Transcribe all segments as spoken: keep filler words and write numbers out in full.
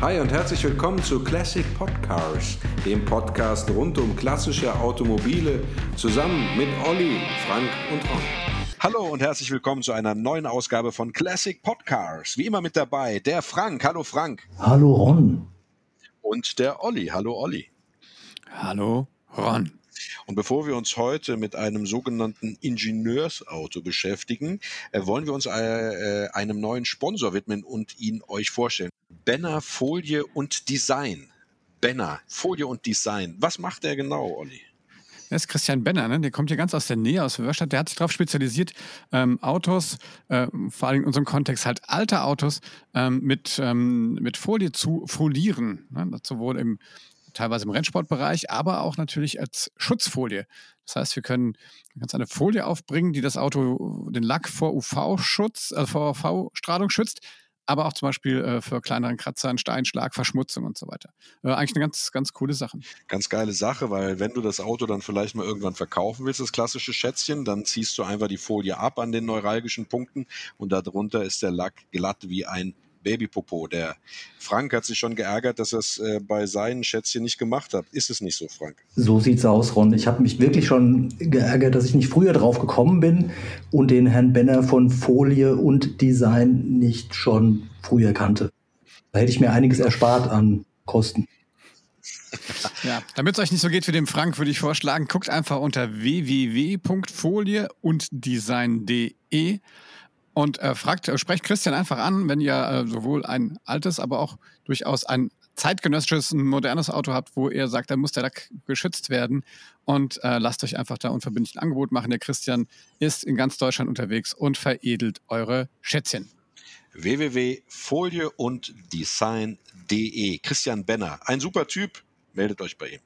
Hi und herzlich willkommen zu Classic Podcars, dem Podcast rund um klassische Automobile, zusammen mit Olli, Frank und Ron. Hallo und herzlich willkommen zu einer neuen Ausgabe von Classic Podcars. Wie immer mit dabei der Frank. Hallo Frank. Hallo Ron. Und der Olli. Hallo Olli. Hallo Ron. Und bevor wir uns heute mit einem sogenannten Ingenieursauto beschäftigen, wollen wir uns äh, einem neuen Sponsor widmen und ihn euch vorstellen. Benner Folie und Design. Benner Folie und Design. Was macht er genau, Olli? Das ist Christian Benner, ne? Der kommt hier ganz aus der Nähe, aus Wörstadt. Der hat sich darauf spezialisiert, ähm, Autos, äh, vor allem in unserem Kontext halt alte Autos, ähm, mit, ähm, mit Folie zu folieren. Ne? Sowohl im teilweise im Rennsportbereich, aber auch natürlich als Schutzfolie. Das heißt, wir können ganz eine Folie aufbringen, die das Auto den Lack vor U V-Schutz, also vor U V-Strahlung schützt, aber auch zum Beispiel äh, für kleineren Kratzern, Steinschlag, Verschmutzung und so weiter. Äh, eigentlich eine ganz, ganz coole Sache. Ganz geile Sache, weil wenn du das Auto dann vielleicht mal irgendwann verkaufen willst, das klassische Schätzchen, dann ziehst du einfach die Folie ab an den neuralgischen Punkten und darunter ist der Lack glatt wie ein Babypopo. Der Frank hat sich schon geärgert, dass er es äh, bei seinen Schätzchen nicht gemacht hat. Ist es nicht so, Frank? So sieht's aus, Ron. Ich habe mich wirklich schon geärgert, dass ich nicht früher drauf gekommen bin und den Herrn Benner von Folie und Design nicht schon früher kannte. Da hätte ich mir einiges erspart an Kosten. Ja, damit es euch nicht so geht wie dem Frank, würde ich vorschlagen, guckt einfach unter w w w punkt folie und design punkt d e und äh, fragt, äh, sprecht Christian einfach an, wenn ihr äh, sowohl ein altes, aber auch durchaus ein zeitgenössisches, ein modernes Auto habt, wo ihr sagt, da muss der Lack geschützt werden. Und äh, lasst euch einfach da unverbindlich ein Angebot machen. Der Christian ist in ganz Deutschland unterwegs und veredelt eure Schätzchen. w w w punkt folie und design punkt d e. Christian Benner, ein super Typ, meldet euch bei ihm.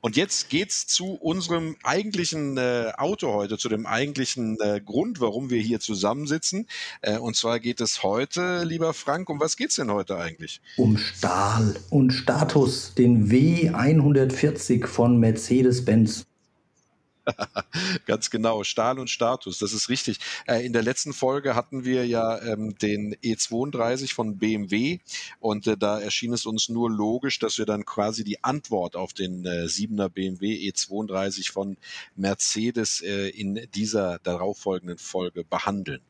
Und jetzt geht's zu unserem eigentlichen äh, Auto heute, zu dem eigentlichen äh, Grund, warum wir hier zusammensitzen. Äh, und zwar geht es heute, lieber Frank, um was geht's denn heute eigentlich? Um Stahl und Status, den W hundertvierzig von Mercedes-Benz. Ganz genau, Stahl und Status, das ist richtig. Äh, in der letzten Folge hatten wir ja ähm, den E zweiunddreißig von B M W und äh, da erschien es uns nur logisch, dass wir dann quasi die Antwort auf den äh, siebener B M W E zweiunddreißig von Mercedes äh, in dieser darauffolgenden Folge behandeln.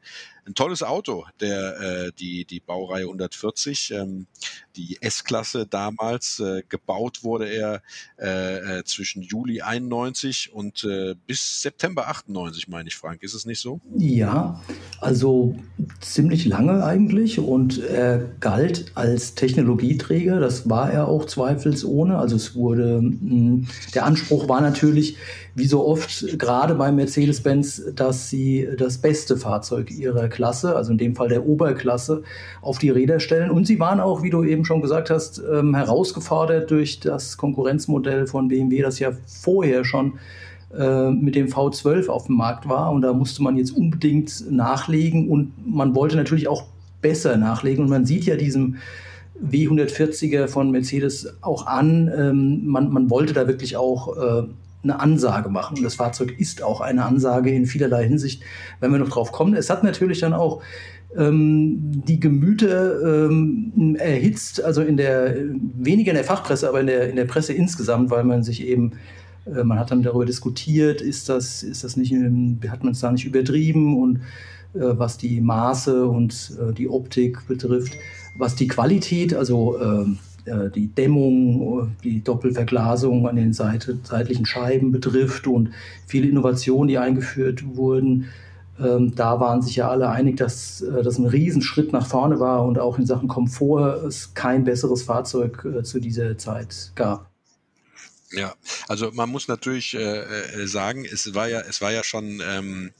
Ein tolles Auto, der äh, die, die Baureihe hundertvierzig, ähm, die S-Klasse damals, äh, gebaut wurde er äh, äh, zwischen Juli einundneunzig und äh, bis September achtundneunzig, meine ich, Frank. Ist es nicht so? Ja, also ziemlich lange eigentlich und er galt als Technologieträger, das war er auch zweifelsohne. Also es wurde, mh, der Anspruch war natürlich, wie so oft, gerade bei Mercedes-Benz, dass sie das beste Fahrzeug ihrer Klasse, also in dem Fall der Oberklasse, auf die Räder stellen. Und sie waren auch, wie du eben schon gesagt hast, ähm, herausgefordert durch das Konkurrenzmodell von B M W, das ja vorher schon äh, mit dem V zwölf auf dem Markt war. Und da musste man jetzt unbedingt nachlegen und man wollte natürlich auch besser nachlegen. Und man sieht ja diesem W hundertvierziger von Mercedes auch an, ähm, man, man wollte da wirklich auch äh, eine Ansage machen. Und das Fahrzeug ist auch eine Ansage in vielerlei Hinsicht, wenn wir noch drauf kommen. Es hat natürlich dann auch ähm, die Gemüter ähm, erhitzt, also in der, weniger in der Fachpresse, aber in der, in der Presse insgesamt, weil man sich eben, äh, man hat dann darüber diskutiert, ist das, ist das nicht, hat man es da nicht übertrieben und äh, was die Maße und äh, die Optik betrifft, was die Qualität, also äh, die Dämmung, die Doppelverglasung an den Seite, seitlichen Scheiben betrifft und viele Innovationen, die eingeführt wurden. Ähm, da waren sich ja alle einig, dass das ein Riesenschritt nach vorne war und auch in Sachen Komfort es kein besseres Fahrzeug äh, zu dieser Zeit gab. Ja, also man muss natürlich äh, sagen, es war ja, es war ja schon ähm,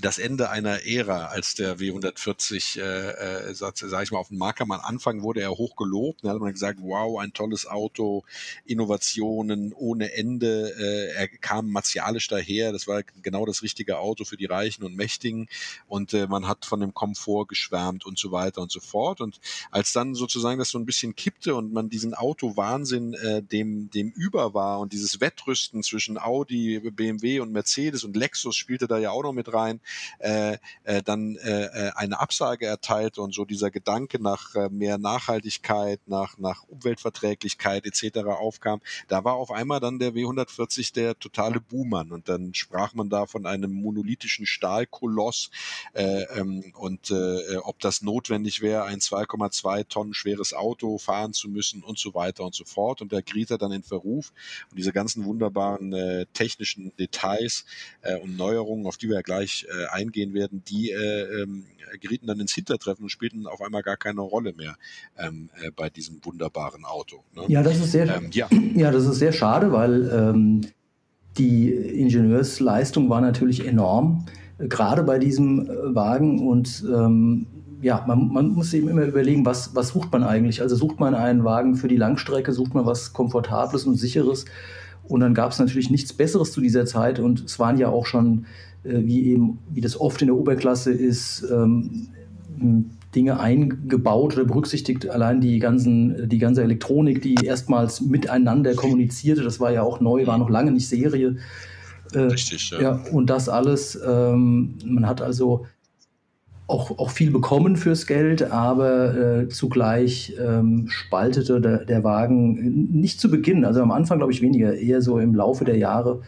das Ende einer Ära, als der W hundertvierzig, äh, äh, sag ich mal, auf dem Markt kam. Am Anfang wurde er hoch gelobt. Da hat man gesagt, wow, ein tolles Auto, Innovationen ohne Ende. Äh, er kam martialisch daher. Das war genau das richtige Auto für die Reichen und Mächtigen. Und äh, man hat von dem Komfort geschwärmt und so weiter und so fort. Und als dann sozusagen das so ein bisschen kippte und man diesen Autowahnsinn äh, dem, dem über war, und dieses Wettrüsten zwischen Audi, B M W und Mercedes und Lexus spielte da ja auch noch mit rein. Jahren äh, äh, dann äh, eine Absage erteilt, und so dieser Gedanke nach äh, mehr Nachhaltigkeit, nach, nach Umweltverträglichkeit et cetera aufkam, da war auf einmal dann der W hundertvierzig der totale Buhmann, und dann sprach man da von einem monolithischen Stahlkoloss äh, ähm, und äh, ob das notwendig wäre, ein zwei Komma zwei Tonnen schweres Auto fahren zu müssen und so weiter und so fort, und da geriet er dann in Verruf, und diese ganzen wunderbaren äh, technischen Details äh, und Neuerungen, auf die wir ja gleich äh, eingehen werden, die äh, ähm, gerieten dann ins Hintertreffen und spielten auf einmal gar keine Rolle mehr ähm, äh, bei diesem wunderbaren Auto. Ne? Ja, das ist sehr, ähm, ja. ja, das ist sehr schade, weil ähm, die Ingenieursleistung war natürlich enorm, gerade bei diesem Wagen, und ähm, ja, man, man muss eben immer überlegen, was, was sucht man eigentlich? Also sucht man einen Wagen für die Langstrecke, sucht man was Komfortables und Sicheres, und dann gab es natürlich nichts Besseres zu dieser Zeit, und es waren ja auch schon, äh, wie eben, wie das oft in der Oberklasse ist, ähm, Dinge eingebaut oder berücksichtigt, allein die ganzen, die ganze Elektronik, die erstmals miteinander kommunizierte, das war ja auch neu, war noch lange nicht Serie. Äh, Richtig, ja. ja. Und das alles, ähm, man hat also auch, auch viel bekommen fürs Geld, aber äh, zugleich ähm, spaltete der, der Wagen nicht zu Beginn, also am Anfang glaube ich weniger, eher so im Laufe der Jahre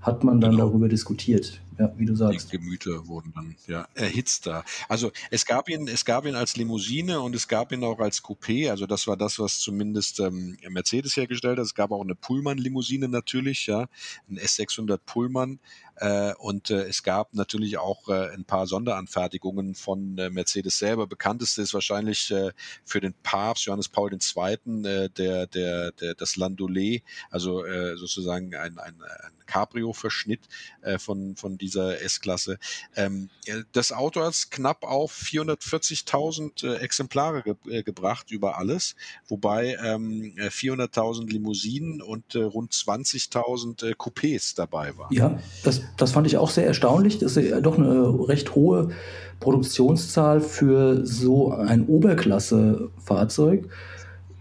hat man dann genau. darüber diskutiert. Ja, wie du sagst. Die Gemüter wurden dann ja, erhitzt da. Also es gab ihn, es gab ihn als Limousine, und es gab ihn auch als Coupé. Also das war das, was zumindest ähm, Mercedes hergestellt hat. Es gab auch eine Pullman-Limousine natürlich, ja, ein S sechshundert Pullman. Äh, und äh, es gab natürlich auch äh, ein paar Sonderanfertigungen von äh, Mercedes selber. Bekannteste ist wahrscheinlich äh, für den Papst Johannes Paul der Zweite Äh, der, der, der, das Landaulet, also äh, sozusagen ein, ein, ein Cabrio-Verschnitt äh, von, von dieser S-Klasse. Ähm, das Auto hat knapp auf vierhundertvierzigtausend äh, Exemplare ge- äh, gebracht über alles, wobei ähm, vierhunderttausend Limousinen und äh, rund zwanzigtausend äh, Coupés dabei waren. Ja, das, das fand ich auch sehr erstaunlich. Das ist ja doch eine recht hohe Produktionszahl für so ein Oberklasse-Fahrzeug.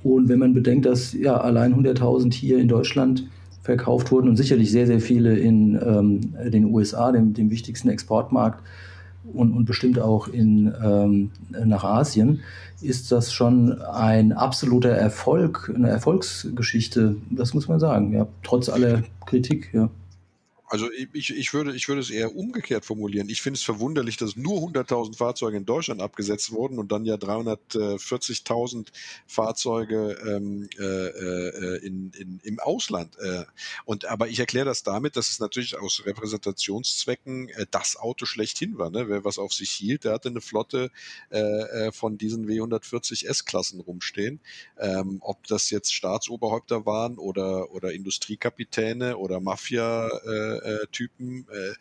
Und wenn man bedenkt, dass ja allein hunderttausend hier in Deutschland verkauft wurden und sicherlich sehr, sehr viele in ähm, den U S A, dem, dem wichtigsten Exportmarkt, und, und bestimmt auch in, ähm, nach Asien, ist das schon ein absoluter Erfolg, eine Erfolgsgeschichte, das muss man sagen, ja, trotz aller Kritik, ja. Also ich, ich, würde, ich würde es eher umgekehrt formulieren. Ich finde es verwunderlich, dass nur hunderttausend Fahrzeuge in Deutschland abgesetzt wurden und dann ja dreihundertvierzigtausend Fahrzeuge ähm, äh, in, in, im Ausland. Äh. Und, aber ich erkläre das damit, dass es natürlich aus Repräsentationszwecken äh, das Auto schlechthin war. Ne? Wer was auf sich hielt, der hatte eine Flotte äh, von diesen W hundertvierzig S-Klassen rumstehen. Ähm, ob das jetzt Staatsoberhäupter waren oder, oder Industriekapitäne oder Mafia äh, Äh, Typen, äh,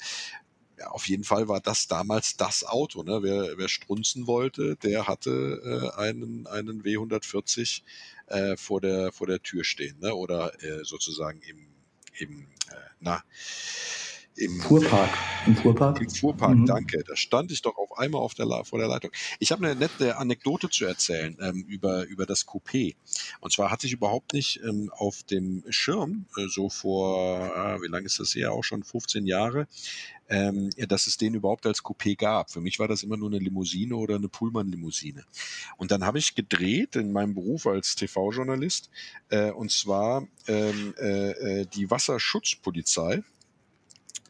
ja, auf jeden Fall war das damals das Auto. Ne? Wer, wer strunzen wollte, der hatte äh, einen, einen W hundertvierzig äh, vor der, vor der Tür stehen, ne? Oder äh, sozusagen im, im äh, na, Im Fuhrpark. Im Fuhrpark? Im Fuhrpark, mhm. Danke. Da stand ich doch auf einmal auf der La- vor der Leitung. Ich habe eine nette Anekdote zu erzählen ähm, über, über das Coupé. Und zwar hatte ich überhaupt nicht ähm, auf dem Schirm, äh, so vor, ah, wie lange ist das her, auch schon fünfzehn Jahre, ähm, dass es den überhaupt als Coupé gab. Für mich war das immer nur eine Limousine oder eine Pullman-Limousine. Und dann habe ich gedreht in meinem Beruf als T V-Journalist, äh, und zwar ähm, äh, die Wasserschutzpolizei.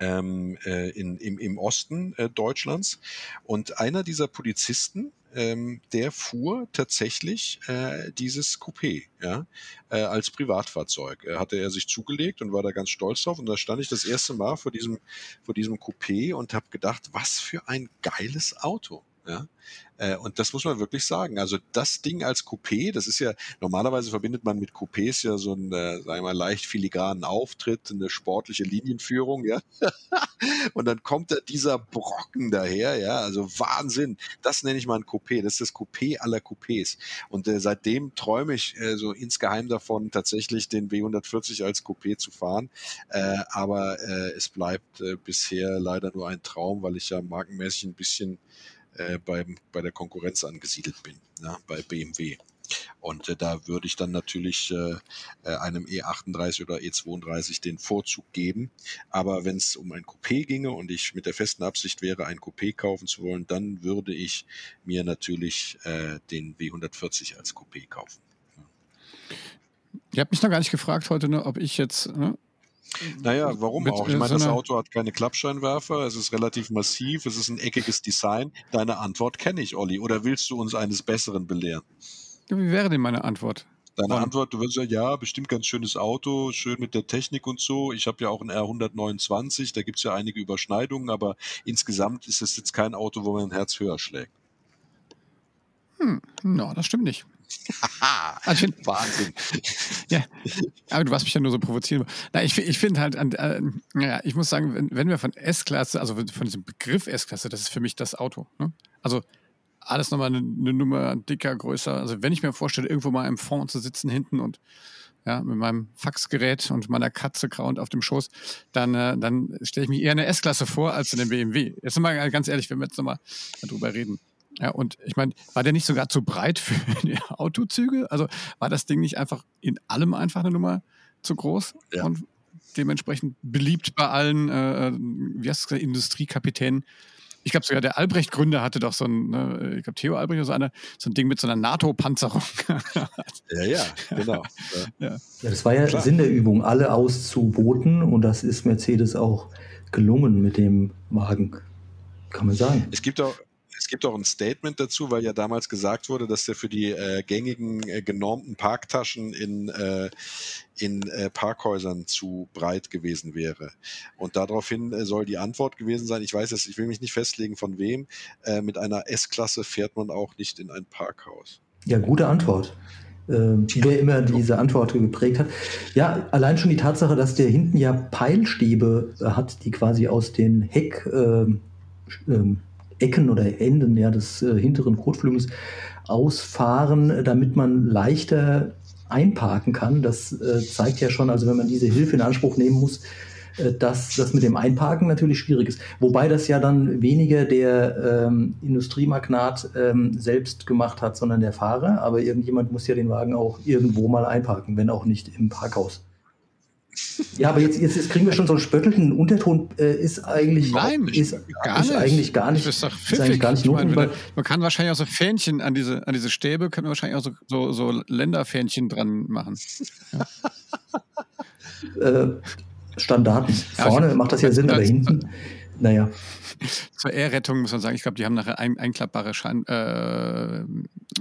Ähm, äh, in, im, im Osten äh, Deutschlands. Und einer dieser Polizisten, ähm, der fuhr tatsächlich äh, dieses Coupé, ja, äh, als Privatfahrzeug. Äh, hatte er sich zugelegt und war da ganz stolz drauf. Und da stand ich das erste Mal vor diesem, vor diesem Coupé und habe gedacht, was für ein geiles Auto. Ja, äh, und das muss man wirklich sagen. Also das Ding als Coupé, das ist ja, normalerweise verbindet man mit Coupés ja so einen, äh, sagen wir mal, leicht filigranen Auftritt, eine sportliche Linienführung, ja. Und dann kommt da dieser Brocken daher, ja, also Wahnsinn. Das nenne ich mal ein Coupé, das ist das Coupé aller Coupés. Und äh, seitdem träume ich äh, so insgeheim davon, tatsächlich den W hundertvierzig als Coupé zu fahren. Äh, aber äh, es bleibt äh, bisher leider nur ein Traum, weil ich ja markenmäßig ein bisschen Äh, bei, bei der Konkurrenz angesiedelt bin, ja, bei B M W. Und äh, da würde ich dann natürlich äh, einem E achtunddreißig oder E zweiunddreißig den Vorzug geben. Aber wenn es um ein Coupé ginge und ich mit der festen Absicht wäre, ein Coupé kaufen zu wollen, dann würde ich mir natürlich äh, den W hundertvierzig als Coupé kaufen. Ihr habt mich noch gar nicht gefragt heute, ne, ob ich jetzt... Ne? Naja, warum mit, auch? Ich meine, so das Auto hat keine Klappscheinwerfer, es ist relativ massiv, es ist ein eckiges Design. Deine Antwort kenne ich, Olli. Oder willst du uns eines Besseren belehren? Wie wäre denn meine Antwort? Deine Wann? Antwort, du würdest sagen, ja, bestimmt ganz schönes Auto, schön mit der Technik und so. Ich habe ja auch einen R hundertneunundzwanzig, da gibt es ja einige Überschneidungen, aber insgesamt ist es jetzt kein Auto, wo mein Herz höher schlägt. Hm, no, das stimmt nicht. Also find, Wahnsinn. Ja, aber du warst mich ja nur so provozieren. Na, ich ich finde halt, an, äh, ja, ich muss sagen, wenn, wenn wir von S-Klasse, also von diesem Begriff S-Klasse, das ist für mich das Auto. Ne? Also alles nochmal eine, eine Nummer dicker, größer. Also wenn ich mir vorstelle, irgendwo mal im Fond zu sitzen hinten und ja, mit meinem Faxgerät und meiner Katze grauend auf dem Schoß, dann, äh, dann stelle ich mich eher eine S-Klasse vor als in den B M W. Jetzt mal ganz ehrlich, wenn wir jetzt nochmal darüber reden. Ja, und ich meine, war der nicht sogar zu breit für die Autozüge? Also war das Ding nicht einfach in allem einfach eine Nummer zu groß? Ja. Und dementsprechend beliebt bei allen, äh, wie heißt es gesagt, Industriekapitänen. Ich glaube sogar der Albrecht-Gründer hatte doch so ein, ne, ich glaube Theo Albrecht, so, eine, so ein Ding mit so einer NATO-Panzerung. Ja, ja, genau. Ja. Ja, das war ja klar. Sinn der Übung, alle auszuboten, und das ist Mercedes auch gelungen mit dem Wagen, kann man sagen. Es gibt auch Es gibt auch ein Statement dazu, weil ja damals gesagt wurde, dass der für die äh, gängigen äh, genormten Parktaschen in, äh, in äh, Parkhäusern zu breit gewesen wäre. Und daraufhin äh, soll die Antwort gewesen sein, ich weiß es, ich will mich nicht festlegen von wem, äh, mit einer S-Klasse fährt man auch nicht in ein Parkhaus. Ja, gute Antwort. Ähm, wer immer diese Antwort geprägt hat. Ja, allein schon die Tatsache, dass der hinten ja Peilstäbe hat, die quasi aus den Heck... Ähm, ähm, Ecken oder Enden ja, des äh, hinteren Kotflügels ausfahren, damit man leichter einparken kann. Das äh, zeigt ja schon, also wenn man diese Hilfe in Anspruch nehmen muss, äh, dass das mit dem Einparken natürlich schwierig ist. Wobei das ja dann weniger der ähm, Industriemagnat ähm, selbst gemacht hat, sondern der Fahrer. Aber irgendjemand muss ja den Wagen auch irgendwo mal einparken, wenn auch nicht im Parkhaus. Ja, aber jetzt, jetzt, jetzt kriegen wir schon so einen spöttelnden Unterton, äh, ist eigentlich Nein, ist, gar ist nicht. eigentlich gar nicht, ist eigentlich gar nicht ich meine, man, man kann wahrscheinlich auch so Fähnchen an diese, an diese Stäbe, können wir wahrscheinlich auch so, so, so Länderfähnchen dran machen. Ja. äh, Standarten. Vorne ja, macht das ja Sinn, aber hinten, naja. Zur Ehrrettung muss man sagen, ich glaube, die haben nachher ein, einklappbare Schein, äh,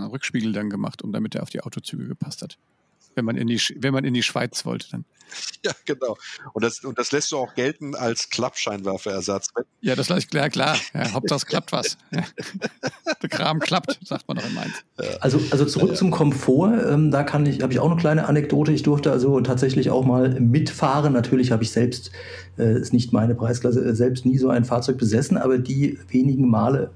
Rückspiegel dann gemacht, um damit er auf die Autozüge gepasst hat. Wenn man in die, wenn man in die Schweiz wollte, dann. Ja, genau. Und das, und das lässt du auch gelten als Klappscheinwerferersatz. Ja, das lässt klar, klar. Ja, Hauptsache es klappt was. Ja. Der Kram klappt, sagt man doch in Mainz. Also, also zurück ja, ja. zum Komfort. Ähm, da kann ich, habe ich auch eine kleine Anekdote. Ich durfte also tatsächlich auch mal mitfahren. Natürlich habe ich selbst, äh, ist nicht meine Preisklasse, selbst nie so ein Fahrzeug besessen, aber die wenigen Male,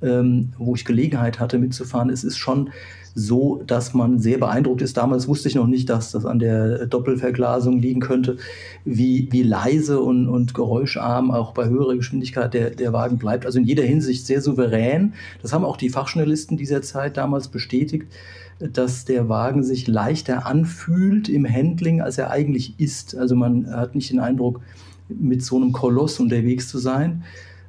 ähm, wo ich Gelegenheit hatte mitzufahren, es ist schon so, dass man sehr beeindruckt ist. Damals wusste ich noch nicht, dass das an der Doppelverglasung liegen könnte, wie, wie leise und, und geräuscharm auch bei höherer Geschwindigkeit der, der Wagen bleibt. Also in jeder Hinsicht sehr souverän. Das haben auch die Fachjournalisten dieser Zeit damals bestätigt, dass der Wagen sich leichter anfühlt im Handling, als er eigentlich ist. Also man hat nicht den Eindruck, mit so einem Koloss unterwegs zu sein.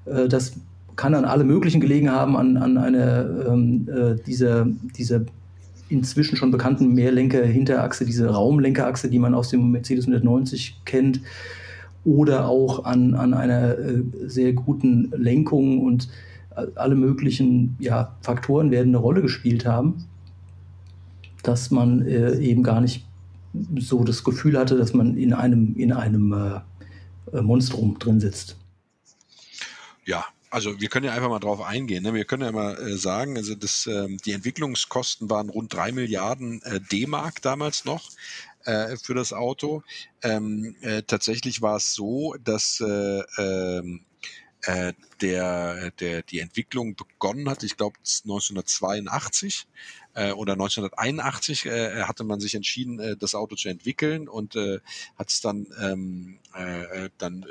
Das kann an alle möglichen gelegen haben, an, an einer äh, dieser, dieser inzwischen schon bekannten Mehrlenker-Hinterachse, diese Raumlenkerachse, die man aus dem Mercedes hundertneunzig kennt, oder auch an, an einer äh, sehr guten Lenkung, und alle möglichen ja, Faktoren werden eine Rolle gespielt haben, dass man äh, eben gar nicht so das Gefühl hatte, dass man in einem, in einem äh, Monstrum drin sitzt. Ja. Also wir können ja einfach mal drauf eingehen. Ne? Wir können ja mal äh, sagen, also das, ähm, die Entwicklungskosten waren rund drei Milliarden äh, D-Mark damals noch äh, für das Auto. Ähm, äh, tatsächlich war es so, dass äh, ähm, äh, der, der die Entwicklung begonnen hat, ich glaube neunzehnhundertzweiundachtzig. äh, oder neunzehnhunderteinundachtzig äh, hatte man sich entschieden, äh, das Auto zu entwickeln und äh, hat es dann ähm, äh, dann äh,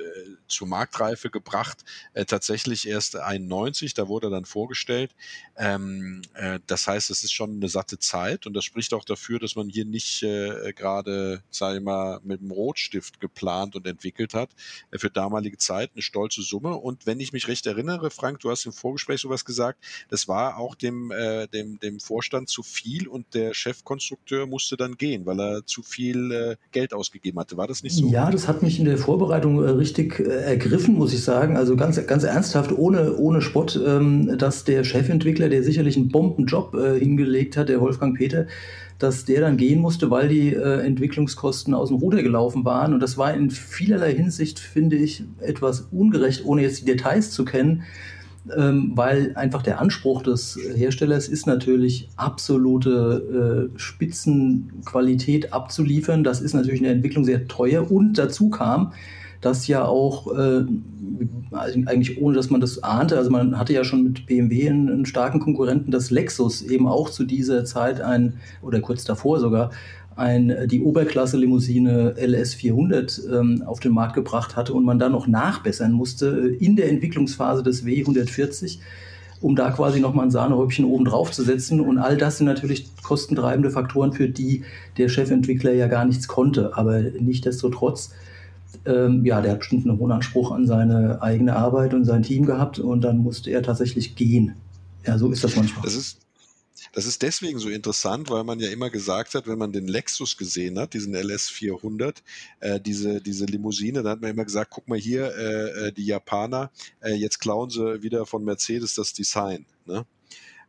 zur Marktreife gebracht, äh, tatsächlich erst einundneunzig, da wurde dann vorgestellt. Ähm, äh, das heißt, es ist schon eine satte Zeit und das spricht auch dafür, dass man hier nicht äh, gerade, sage ich mal, mit dem Rotstift geplant und entwickelt hat. Äh, für damalige Zeit eine stolze Summe und wenn ich mich recht erinnere, Frank, du hast im Vorgespräch sowas gesagt, das war auch dem, äh, dem, dem Vorstand zu viel und der Chefkonstrukteur musste dann gehen, weil er zu viel äh, Geld ausgegeben hatte. War das nicht so? Ja, das hat mich in der Vorbereitung äh, richtig äh, ergriffen, muss ich sagen. Also ganz, ganz ernsthaft, ohne, ohne Spott, ähm, dass der Chefentwickler, der sicherlich einen Bombenjob äh, hingelegt hat, der Wolfgang Peter, dass der dann gehen musste, weil die äh, Entwicklungskosten aus dem Ruder gelaufen waren. Und das war in vielerlei Hinsicht, finde ich, etwas ungerecht, ohne jetzt die Details zu kennen, ähm, weil einfach der Anspruch des Herstellers ist natürlich, absolute äh, Spitzenqualität abzuliefern. Das ist natürlich in der Entwicklung sehr teuer. Und dazu kam, dass ja auch, äh, eigentlich ohne, dass man das ahnte, also man hatte ja schon mit B M W einen, einen starken Konkurrenten, dass Lexus eben auch zu dieser Zeit ein, oder kurz davor sogar, ein, die Oberklasse-Limousine L S vierhundert ähm, auf den Markt gebracht hatte und man da noch nachbessern musste in der Entwicklungsphase des W hundertvierzig, um da quasi nochmal ein Sahnehäubchen oben drauf zu setzen. Und all das sind natürlich kostentreibende Faktoren, für die der Chefentwickler ja gar nichts konnte. Aber nichtsdestotrotz, Ähm, ja, der hat bestimmt einen hohen Anspruch an seine eigene Arbeit und sein Team gehabt und dann musste er tatsächlich gehen. Ja, so ist das manchmal. Das ist Das ist deswegen so interessant, weil man ja immer gesagt hat, wenn man den Lexus gesehen hat, diesen L S vierhundert, äh, diese, diese Limousine, da hat man immer gesagt, guck mal hier, äh, die Japaner, äh, jetzt klauen sie wieder von Mercedes das Design, ne?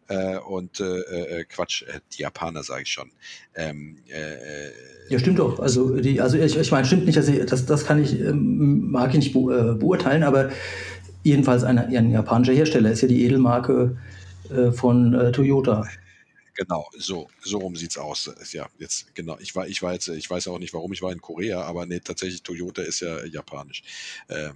Äh, und äh, Quatsch, äh, die Japaner sage ich schon. Ähm, äh, ja, stimmt doch. Also, die, also ich, ich meine, stimmt nicht, dass ich, das, das kann ich, ähm, mag ich nicht be- äh, beurteilen, aber jedenfalls ein, ein japanischer Hersteller ist ja die Edelmarke äh, von äh, Toyota. Genau, so, so rum sieht's aus. Ja, jetzt, genau. Ich war, ich war jetzt, ich weiß auch nicht warum, ich war in Korea, aber nee, tatsächlich, Toyota ist ja japanisch. Ähm,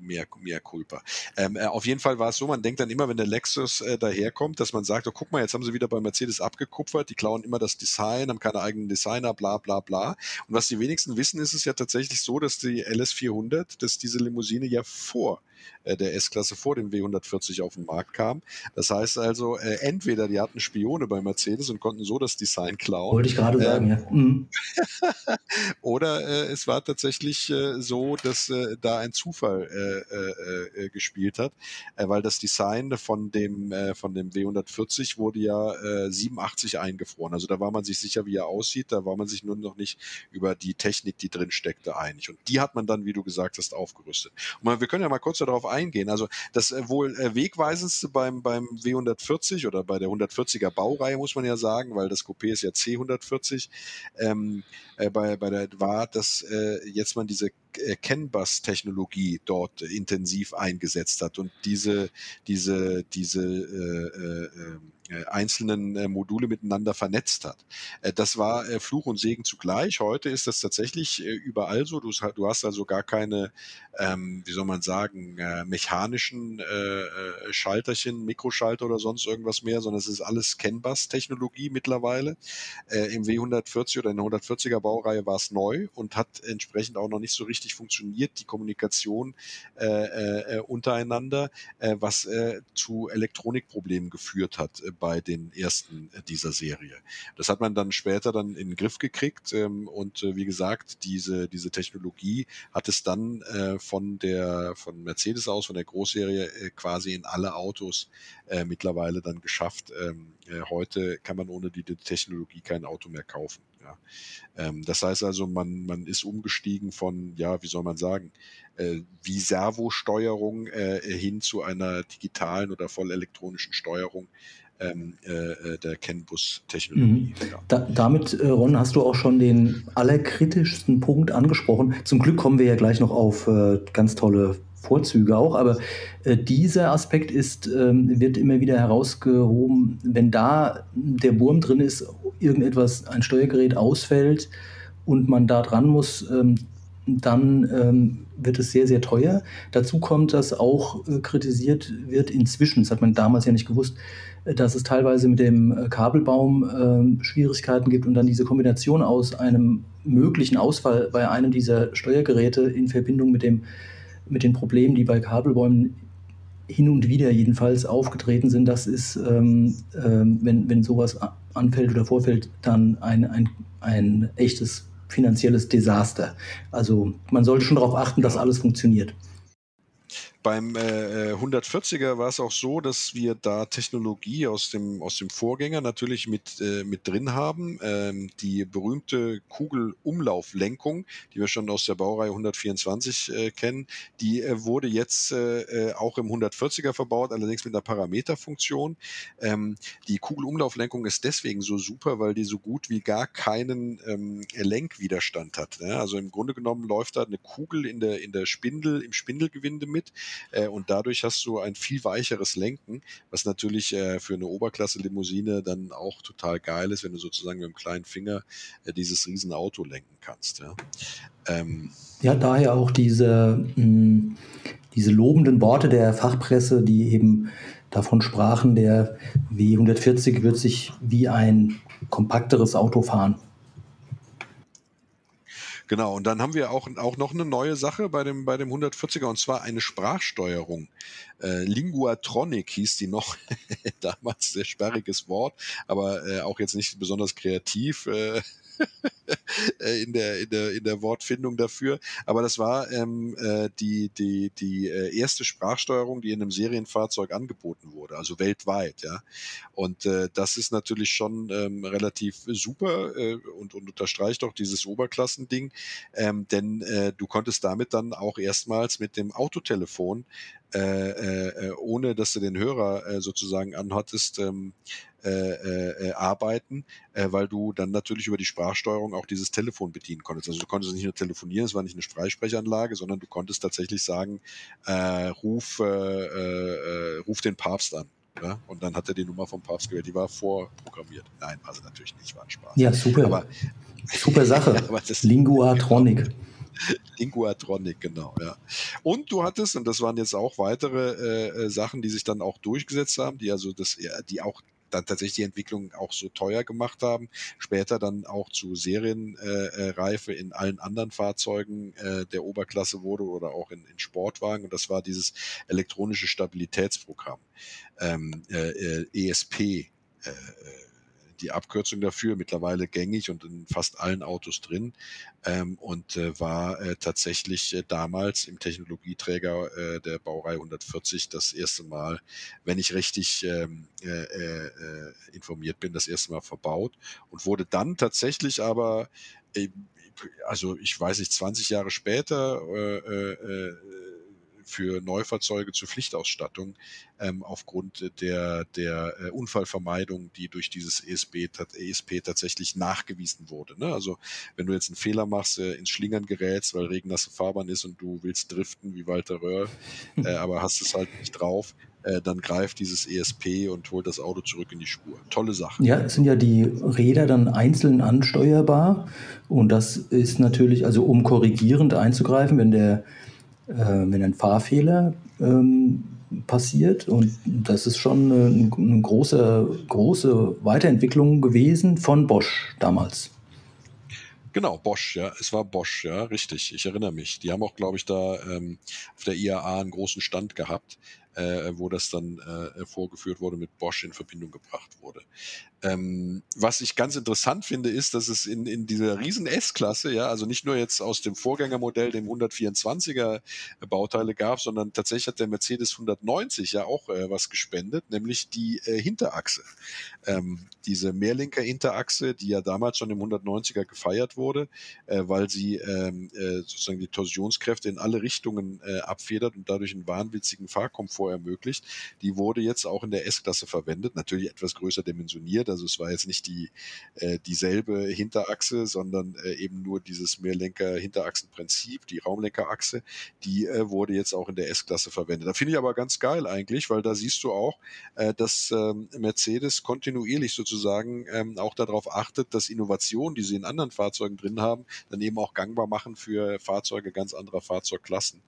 Mehr, mehr Culpa. Ähm, äh, auf jeden Fall war es so, man denkt dann immer, wenn der Lexus äh, daherkommt, dass man sagt, oh, guck mal, jetzt haben sie wieder bei Mercedes abgekupfert, die klauen immer das Design, haben keine eigenen Designer, bla bla bla. Und was die wenigsten wissen, ist es ja tatsächlich so, dass die L S vierhundert, dass diese Limousine ja vor äh, der S-Klasse, vor dem W hundertvierzig auf den Markt kam. Das heißt also, äh, entweder die hatten Spione bei Mercedes und konnten so das Design klauen. Wollte ich gerade ähm, sagen, ja. Mhm. Oder äh, es war tatsächlich äh, so, dass äh, da ein Zufall äh, Äh, äh, gespielt hat, äh, weil das Design von dem, äh, von dem W hundertvierzig wurde ja äh, siebenundachtzig eingefroren. Also da war man sich sicher, wie er aussieht, da war man sich nur noch nicht über die Technik, die drin steckte, einig. Und die hat man dann, wie du gesagt hast, aufgerüstet. Und man, wir können ja mal kurz darauf eingehen. Also das äh, wohl äh, wegweisendste beim, beim W hundertvierzig oder bei der hundertvierziger Baureihe, muss man ja sagen, weil das Coupé ist ja C hundertvierzig, ähm, äh, bei, bei der, war, dass äh, jetzt man diese C A N-Bus-Technologie dort intensiv eingesetzt hat und diese, diese, diese äh, äh, einzelnen Module miteinander vernetzt hat. Das war Fluch und Segen zugleich. Heute ist das tatsächlich überall so. Du hast also gar keine, ähm, wie soll man sagen, mechanischen äh, Schalterchen, Mikroschalter oder sonst irgendwas mehr, sondern es ist alles C A N-Bus-Technologie mittlerweile. Äh, Im W hundertvierzig oder in der hundertvierziger Baureihe war es neu und hat entsprechend auch noch nicht so richtig funktioniert, die Kommunikation äh, äh, untereinander, äh, was äh, zu Elektronikproblemen geführt hat bei den ersten dieser Serie. Das hat man dann später dann in den Griff gekriegt ähm, und äh, wie gesagt, diese, diese Technologie hat es dann äh, von der von Mercedes aus, von der Großserie äh, quasi in alle Autos äh, mittlerweile dann geschafft. Ähm, äh, heute kann man ohne die, die Technologie kein Auto mehr kaufen. Ja. Ähm, das heißt also, man, man ist umgestiegen von, ja, wie soll man sagen, äh, wie Servosteuerung äh, hin zu einer digitalen oder voll elektronischen Steuerung Ähm, äh, der C A N-Bus-Technologie. Mhm. Ja. Da, damit, äh, Ron, hast du auch schon den allerkritischsten Punkt angesprochen. Zum Glück kommen wir ja gleich noch auf äh, ganz tolle Vorzüge auch, aber äh, dieser Aspekt ist, ähm, wird immer wieder herausgehoben, wenn da der Wurm drin ist, irgendetwas, ein Steuergerät ausfällt und man da dran muss, ähm, dann ähm, wird es sehr, sehr teuer. Dazu kommt, dass auch äh, kritisiert wird inzwischen, das hat man damals ja nicht gewusst, äh, dass es teilweise mit dem äh, Kabelbaum äh, Schwierigkeiten gibt und dann diese Kombination aus einem möglichen Ausfall bei einem dieser Steuergeräte in Verbindung mit, dem, mit den Problemen, die bei Kabelbäumen hin und wieder jedenfalls aufgetreten sind. Das ist, ähm, äh, wenn, wenn sowas anfällt oder vorfällt, dann ein, ein, ein echtes finanzielles Desaster. Also man sollte schon darauf achten, dass alles funktioniert. Beim äh, hundertvierziger war es auch so, dass wir da Technologie aus dem, aus dem Vorgänger natürlich mit, äh, mit drin haben. Ähm, die berühmte Kugelumlauflenkung, die wir schon aus der Baureihe hundertvierundzwanzig äh, kennen, die äh, wurde jetzt äh, auch im hundertvierziger verbaut, allerdings mit einer Parameterfunktion. Ähm, die Kugelumlauflenkung ist deswegen so super, weil die so gut wie gar keinen ähm, Lenkwiderstand hat. Ne? Also im Grunde genommen läuft da eine Kugel in der, in der Spindel, im Spindelgewinde mit. Und dadurch hast du ein viel weicheres Lenken, was natürlich für eine Oberklasse-Limousine dann auch total geil ist, wenn du sozusagen mit dem kleinen Finger dieses riesen Auto lenken kannst. Ja, ähm. ja daher auch diese, mh, diese lobenden Worte der Fachpresse, die eben davon sprachen, der W hundertvierzig wird sich wie ein kompakteres Auto fahren. Genau, und dann haben wir auch, auch noch eine neue Sache bei dem, bei dem hundertvierziger, und zwar eine Sprachsteuerung. Äh, Linguatronic hieß die noch, damals sehr sperriges Wort, aber äh, auch jetzt nicht besonders kreativ äh, in, der, in, der, in der Wortfindung dafür. Aber das war ähm, äh, die, die, die erste Sprachsteuerung, die in einem Serienfahrzeug angeboten wurde, also weltweit. Ja. Und äh, das ist natürlich schon ähm, relativ super äh, und, und unterstreicht auch dieses Oberklassending, ähm, denn äh, du konntest damit dann auch erstmals mit dem Autotelefon, äh, äh, ohne dass du den Hörer äh, sozusagen anhattest, ähm, äh, äh, arbeiten, äh, weil du dann natürlich über die Sprachsteuerung auch dieses Telefon bedienen konntest. Also du konntest nicht nur telefonieren, es war nicht eine Freisprechanlage, sondern du konntest tatsächlich sagen, äh, ruf, äh, äh, ruf den Papst an. Ja, und dann hat er die Nummer vom Papst gehört, die war vorprogrammiert. Nein, war sie natürlich nicht, war ein Spaß. Ja, super. Aber, super Sache. Aber das Linguatronic. Linguatronic, genau, ja. Und du hattest, und das waren jetzt auch weitere äh, Sachen, die sich dann auch durchgesetzt haben, die also das, die auch dann tatsächlich die Entwicklung auch so teuer gemacht haben, später dann auch zu Serienreife äh, in allen anderen Fahrzeugen äh, der Oberklasse wurde oder auch in, in Sportwagen, und das war dieses elektronische Stabilitätsprogramm, ähm, äh, E S P, äh, die Abkürzung dafür, mittlerweile gängig und in fast allen Autos drin, ähm, und äh, war äh, tatsächlich äh, damals im Technologieträger äh, der Baureihe hundertvierzig das erste Mal, wenn ich richtig ähm, äh, äh, informiert bin, das erste Mal verbaut und wurde dann tatsächlich aber, äh, also ich weiß nicht, zwanzig Jahre später äh, äh, für Neufahrzeuge zur Pflichtausstattung ähm, aufgrund der, der äh, Unfallvermeidung, die durch dieses E S P, E S P tatsächlich nachgewiesen wurde. Ne? Also wenn du jetzt einen Fehler machst, äh, ins Schlingern gerätst, weil regennasse Fahrbahn ist und du willst driften wie Walter Röhrl, äh, aber hast es halt nicht drauf, äh, dann greift dieses E S P und holt das Auto zurück in die Spur. Tolle Sache. Ja, es sind ja die Räder dann einzeln ansteuerbar, und das ist natürlich, also um korrigierend einzugreifen, wenn der wenn ein Fahrfehler ähm, passiert, und das ist schon eine, eine große, große Weiterentwicklung gewesen von Bosch damals. Genau, Bosch, ja, es war Bosch, ja, richtig, ich erinnere mich. Die haben auch, glaube ich, da ähm, auf der I A A einen großen Stand gehabt, äh, wo das dann äh, vorgeführt wurde, mit Bosch in Verbindung gebracht wurde. Ähm, was ich ganz interessant finde, ist, dass es in, in dieser riesen S-Klasse, ja, also nicht nur jetzt aus dem Vorgängermodell, dem hundertvierundzwanziger Bauteile gab, sondern tatsächlich hat der Mercedes hundertneunzig ja auch äh, was gespendet, nämlich die äh, Hinterachse. Ähm, diese Mehrlenker-Hinterachse, die ja damals schon im hundertneunziger gefeiert wurde, äh, weil sie ähm, äh, sozusagen die Torsionskräfte in alle Richtungen äh, abfedert und dadurch einen wahnwitzigen Fahrkomfort ermöglicht. Die wurde jetzt auch in der S-Klasse verwendet, natürlich etwas größer dimensioniert, Also es war jetzt nicht die äh, dieselbe Hinterachse, sondern äh, eben nur dieses Mehrlenker-Hinterachsenprinzip, die Raumlenkerachse, die äh, wurde jetzt auch in der S-Klasse verwendet. Da finde ich aber ganz geil eigentlich, weil da siehst du auch, äh, dass ähm, Mercedes kontinuierlich sozusagen ähm, auch darauf achtet, dass Innovationen, die sie in anderen Fahrzeugen drin haben, dann eben auch gangbar machen für Fahrzeuge ganz anderer Fahrzeugklassen.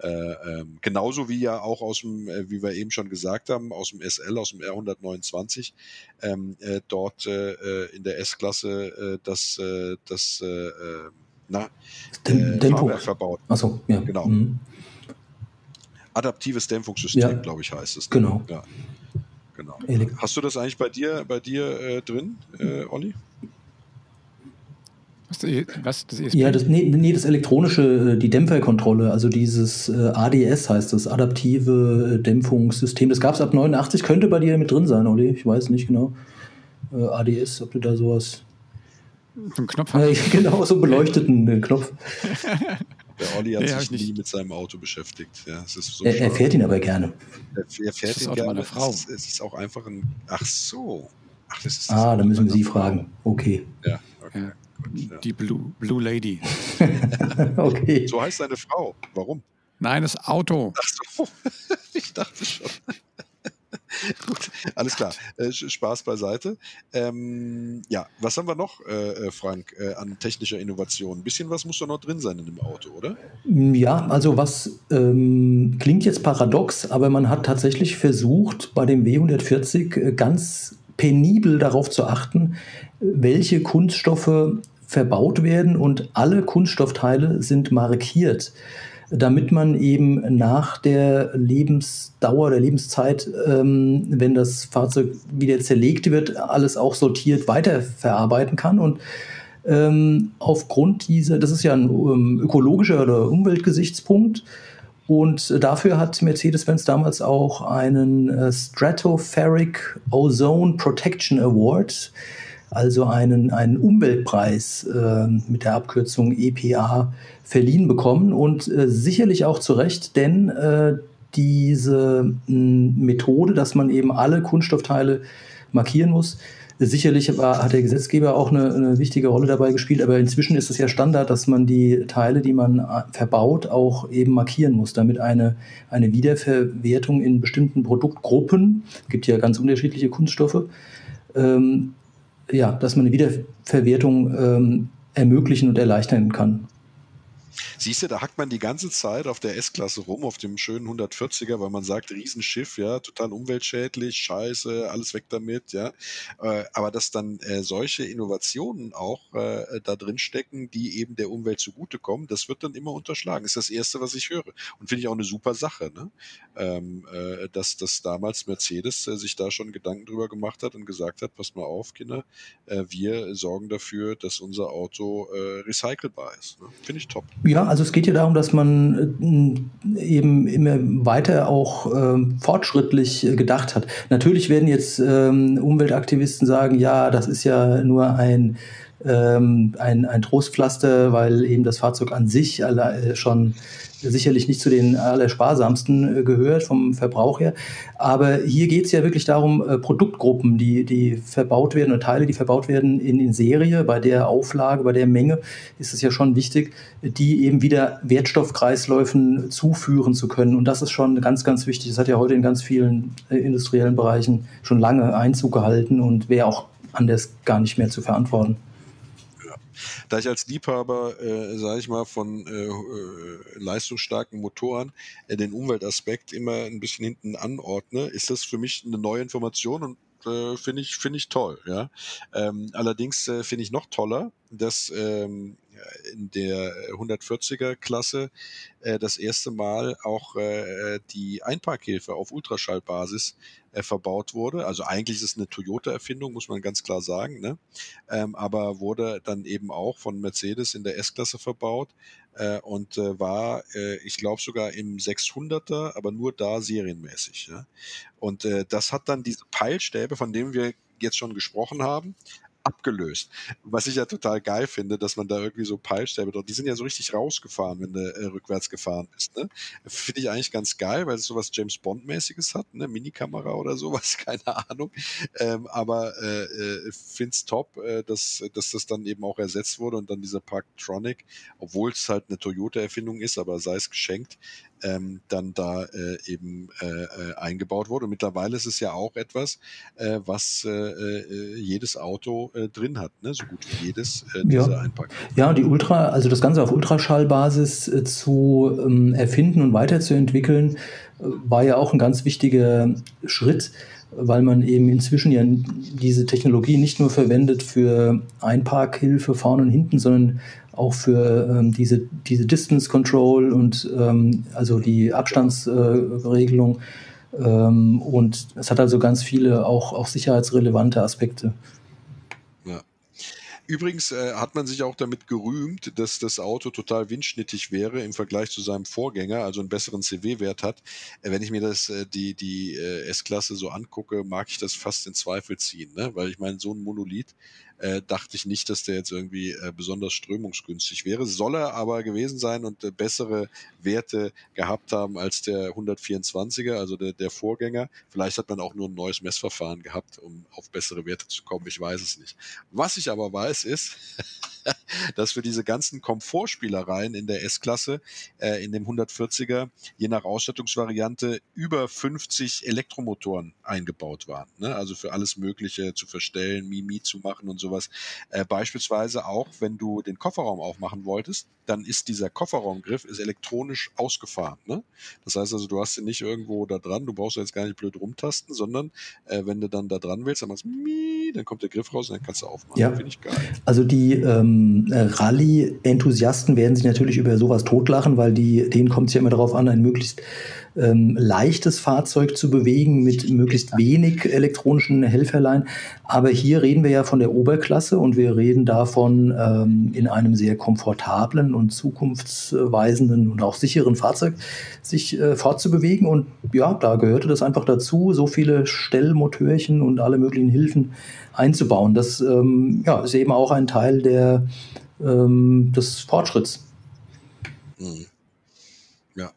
Äh, ähm, genauso wie ja auch aus dem, äh, wie wir eben schon gesagt haben, aus dem S L, aus dem R hundertneunundzwanzig, ähm, äh, dort äh, in der S-Klasse äh, das, äh, das äh, na, äh, Fahrwerk verbaut. Achso, ja. Genau. Mhm. Adaptives Dämpfungssystem, ja. glaube ich, heißt es. Genau. Ja. genau. Hast du das eigentlich bei dir, bei dir äh, drin, äh, Olli? Was, das E S P? Ja, das, nee, nee, das elektronische, die Dämpferkontrolle, also dieses A D S heißt das, adaptive Dämpfungssystem. Das gab es ab neunundachtzig, könnte bei dir mit drin sein, Olli, ich weiß nicht genau. A D S, ob du da sowas... So einen Knopf hast. Ja, genau, so einen beleuchteten Knopf. Der Olli hat ja, sich nie mit seinem Auto beschäftigt. Ja, es ist so er, er fährt ihn aber gerne. Er, er fährt das ihn gerne, meiner Frau. Es, es ist auch einfach ein... Ach so. Ach, das ist das ah, da müssen wir sie Frau. fragen. Okay. Ja, okay. Ja. Gut, ja. Die Blue, Blue Lady. Okay. So heißt seine Frau. Warum? Nein, das Auto. Ach so. Ich dachte schon. Gut, alles klar. Äh, Spaß beiseite. Ähm, ja, was haben wir noch, äh, Frank, äh, an technischer Innovation? Ein bisschen was muss doch noch drin sein in dem Auto, oder? Ja, also was ähm, klingt jetzt paradox, aber man hat tatsächlich versucht, bei dem W hundertvierzig ganz penibel darauf zu achten, welche Kunststoffe verbaut werden, und alle Kunststoffteile sind markiert, damit man eben nach der Lebensdauer, der Lebenszeit, ähm, wenn das Fahrzeug wieder zerlegt wird, alles auch sortiert weiterverarbeiten kann. Und ähm, aufgrund dieser, das ist ja ein ähm, ökologischer oder Umweltgesichtspunkt, und dafür hat Mercedes-Benz damals auch einen äh, Stratospheric Ozone Protection Award, also einen, einen Umweltpreis äh, mit der Abkürzung E P A verliehen bekommen, und äh, sicherlich auch zu Recht, denn äh, diese m- Methode, dass man eben alle Kunststoffteile markieren muss, äh, sicherlich war, hat der Gesetzgeber auch eine, eine wichtige Rolle dabei gespielt, aber inzwischen ist es ja Standard, dass man die Teile, die man a- verbaut, auch eben markieren muss, damit eine, eine Wiederverwertung in bestimmten Produktgruppen, es gibt ja ganz unterschiedliche Kunststoffe, ähm, ja, dass man eine Wiederverwertung ähm, ermöglichen und erleichtern kann. Siehst du, da hackt man die ganze Zeit auf der S-Klasse rum, auf dem schönen hundertvierziger, weil man sagt, Riesenschiff, ja, total umweltschädlich, scheiße, alles weg damit, ja. Aber dass dann äh, solche Innovationen auch äh, da drin stecken, die eben der Umwelt zugutekommen, das wird dann immer unterschlagen. Das ist das Erste, was ich höre. Und finde ich auch eine super Sache, ne? Ähm, äh, dass das damals Mercedes äh, sich da schon Gedanken drüber gemacht hat und gesagt hat, passt mal auf, Kinder, äh, wir sorgen dafür, dass unser Auto äh, recycelbar ist, ne? Finde ich top. Ja, also es geht ja darum, dass man eben immer weiter auch ähm, fortschrittlich gedacht hat. Natürlich werden jetzt ähm, Umweltaktivisten sagen, ja, das ist ja nur ein, ähm, ein, ein Trostpflaster, weil eben das Fahrzeug an sich alle, äh, schon sicherlich nicht zu den allersparsamsten äh, gehört vom Verbrauch her. Aber hier geht es ja wirklich darum, äh, Produktgruppen, die, die verbaut werden, oder Teile, die verbaut werden in, in Serie, bei der Auflage, bei der Menge ist es ja schon wichtig, die eben wieder Wertstoffkreisläufen zuführen zu können. Und das ist schon ganz, ganz wichtig. Das hat ja heute in ganz vielen äh, industriellen Bereichen schon lange Einzug gehalten und wäre auch anders gar nicht mehr zu verantworten. Da ich als Liebhaber, äh, sage ich mal, von äh, leistungsstarken Motoren äh, den Umweltaspekt immer ein bisschen hinten anordne, ist das für mich eine neue Information und äh, finde ich, finde ich toll. Ja? Ähm, allerdings äh, finde ich noch toller, dass ähm, in der hundertvierziger-Klasse äh, das erste Mal auch äh, die Einparkhilfe auf Ultraschallbasis äh, verbaut wurde. Also eigentlich ist es eine Toyota-Erfindung, muss man ganz klar sagen, ne? Ähm, aber wurde dann eben auch von Mercedes in der S-Klasse verbaut äh, und äh, war, äh, ich glaube, sogar im sechshunderter, aber nur da serienmäßig. Ja? Und äh, das hat dann diese Peilstäbe, von denen wir jetzt schon gesprochen haben, abgelöst. Was ich ja total geil finde, dass man da irgendwie so Peilstäbe, die sind ja so richtig rausgefahren, wenn du äh, rückwärts gefahren bist. Ne? Finde ich eigentlich ganz geil, weil es sowas James Bond-mäßiges hat, ne? Minikamera oder sowas, keine Ahnung. Ähm, aber äh, äh, finde es top, äh, dass, dass das dann eben auch ersetzt wurde und dann dieser Parktronic, obwohl es halt eine Toyota-Erfindung ist, aber sei es geschenkt, ähm, dann da äh, eben äh, äh, eingebaut wurde. Und mittlerweile ist es ja auch etwas, äh, was äh, äh, jedes Auto äh, drin hat, ne? So gut wie jedes äh, diese ja. Einpackung. Ja, die Ultra, also das Ganze auf Ultraschallbasis äh, zu ähm, erfinden und weiterzuentwickeln, äh, war ja auch ein ganz wichtiger Schritt, weil man eben inzwischen ja diese Technologie nicht nur verwendet für Einparkhilfe vorne und hinten, sondern auch für ähm, diese, diese Distance Control und ähm, also die Abstandsregelung. Äh, ähm, und es hat also ganz viele auch, auch sicherheitsrelevante Aspekte. Ja. Übrigens äh, hat man sich auch damit gerühmt, dass das Auto total windschnittig wäre im Vergleich zu seinem Vorgänger, also einen besseren C W-Wert hat. Äh, wenn ich mir das äh, die, die äh, S-Klasse so angucke, mag ich das fast in Zweifel ziehen, ne? Weil ich meine, so ein Monolith äh, dachte ich nicht, dass der jetzt irgendwie äh, besonders strömungsgünstig wäre. Soll er aber gewesen sein und äh, bessere Werte gehabt haben als der hundertvierundzwanziger, also der, der Vorgänger. Vielleicht hat man auch nur ein neues Messverfahren gehabt, um auf bessere Werte zu kommen. Ich weiß es nicht. Was ich aber weiß, ist, dass für diese ganzen Komfortspielereien in der S-Klasse, äh, in dem hundertvierziger, je nach Ausstattungsvariante, über fünfzig Elektromotoren eingebaut waren. Ne? Also für alles Mögliche zu verstellen, Mimi zu machen und sowas. Äh, beispielsweise auch, wenn du den Kofferraum aufmachen wolltest, dann ist dieser Kofferraumgriff ist elektronisch ausgefahren. Ne? Das heißt also, du hast ihn nicht irgendwo da dran, du brauchst jetzt gar nicht blöd rumtasten, sondern äh, wenn du dann da dran willst, dann machst du Mii, dann kommt der Griff raus und dann kannst du aufmachen. Ja. Finde ich geil. Also die ähm, Rallye-Enthusiasten werden sich natürlich über sowas totlachen, weil die, denen kommt es ja immer darauf an, ein möglichst ähm, leichtes Fahrzeug zu bewegen mit möglichst wenig elektronischen Helferlein. Aber hier reden wir ja von der Oberklasse und wir reden davon, ähm, in einem sehr komfortablen und zukunftsweisenden und auch sicheren Fahrzeug sich äh, fortzubewegen. Und ja, da gehörte das einfach dazu, so viele Stellmotörchen und alle möglichen Hilfen einzubauen. Das ähm, ja, ist eben auch ein Teil der, ähm, des Fortschritts. Mhm. Ja,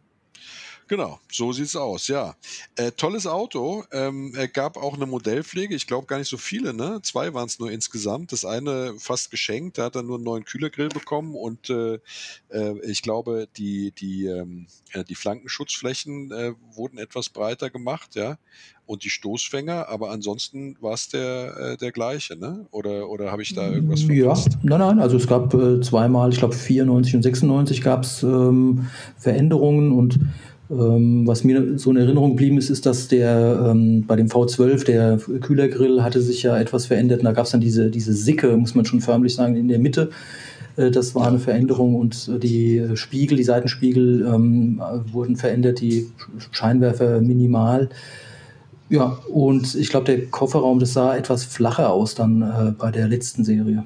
genau, so sieht es aus, ja. Äh, tolles Auto, ähm, gab auch eine Modellpflege, ich glaube gar nicht so viele, ne? Zwei waren es nur insgesamt, das eine fast geschenkt, da hat er nur einen neuen Kühlergrill bekommen und äh, äh, ich glaube, die, die, äh, die Flankenschutzflächen äh, wurden etwas breiter gemacht, ja. Und die Stoßfänger, aber ansonsten war es der, äh, der gleiche, ne? Oder, oder habe ich da irgendwas verpasst? Ja, nein, nein, also es gab äh, zweimal, ich glaube vierundneunzig und sechsundneunzig gab es ähm, Veränderungen und ähm, was mir so in Erinnerung geblieben ist, ist, dass der ähm, bei dem V zwölf, der Kühlergrill, hatte sich ja etwas verändert und da gab es dann diese, diese Sicke, muss man schon förmlich sagen, in der Mitte. Das war eine Veränderung und die Spiegel, die Seitenspiegel ähm, wurden verändert, die Scheinwerfer minimal. Ja, und ich glaube, der Kofferraum, das sah etwas flacher aus dann äh, bei der letzten Serie.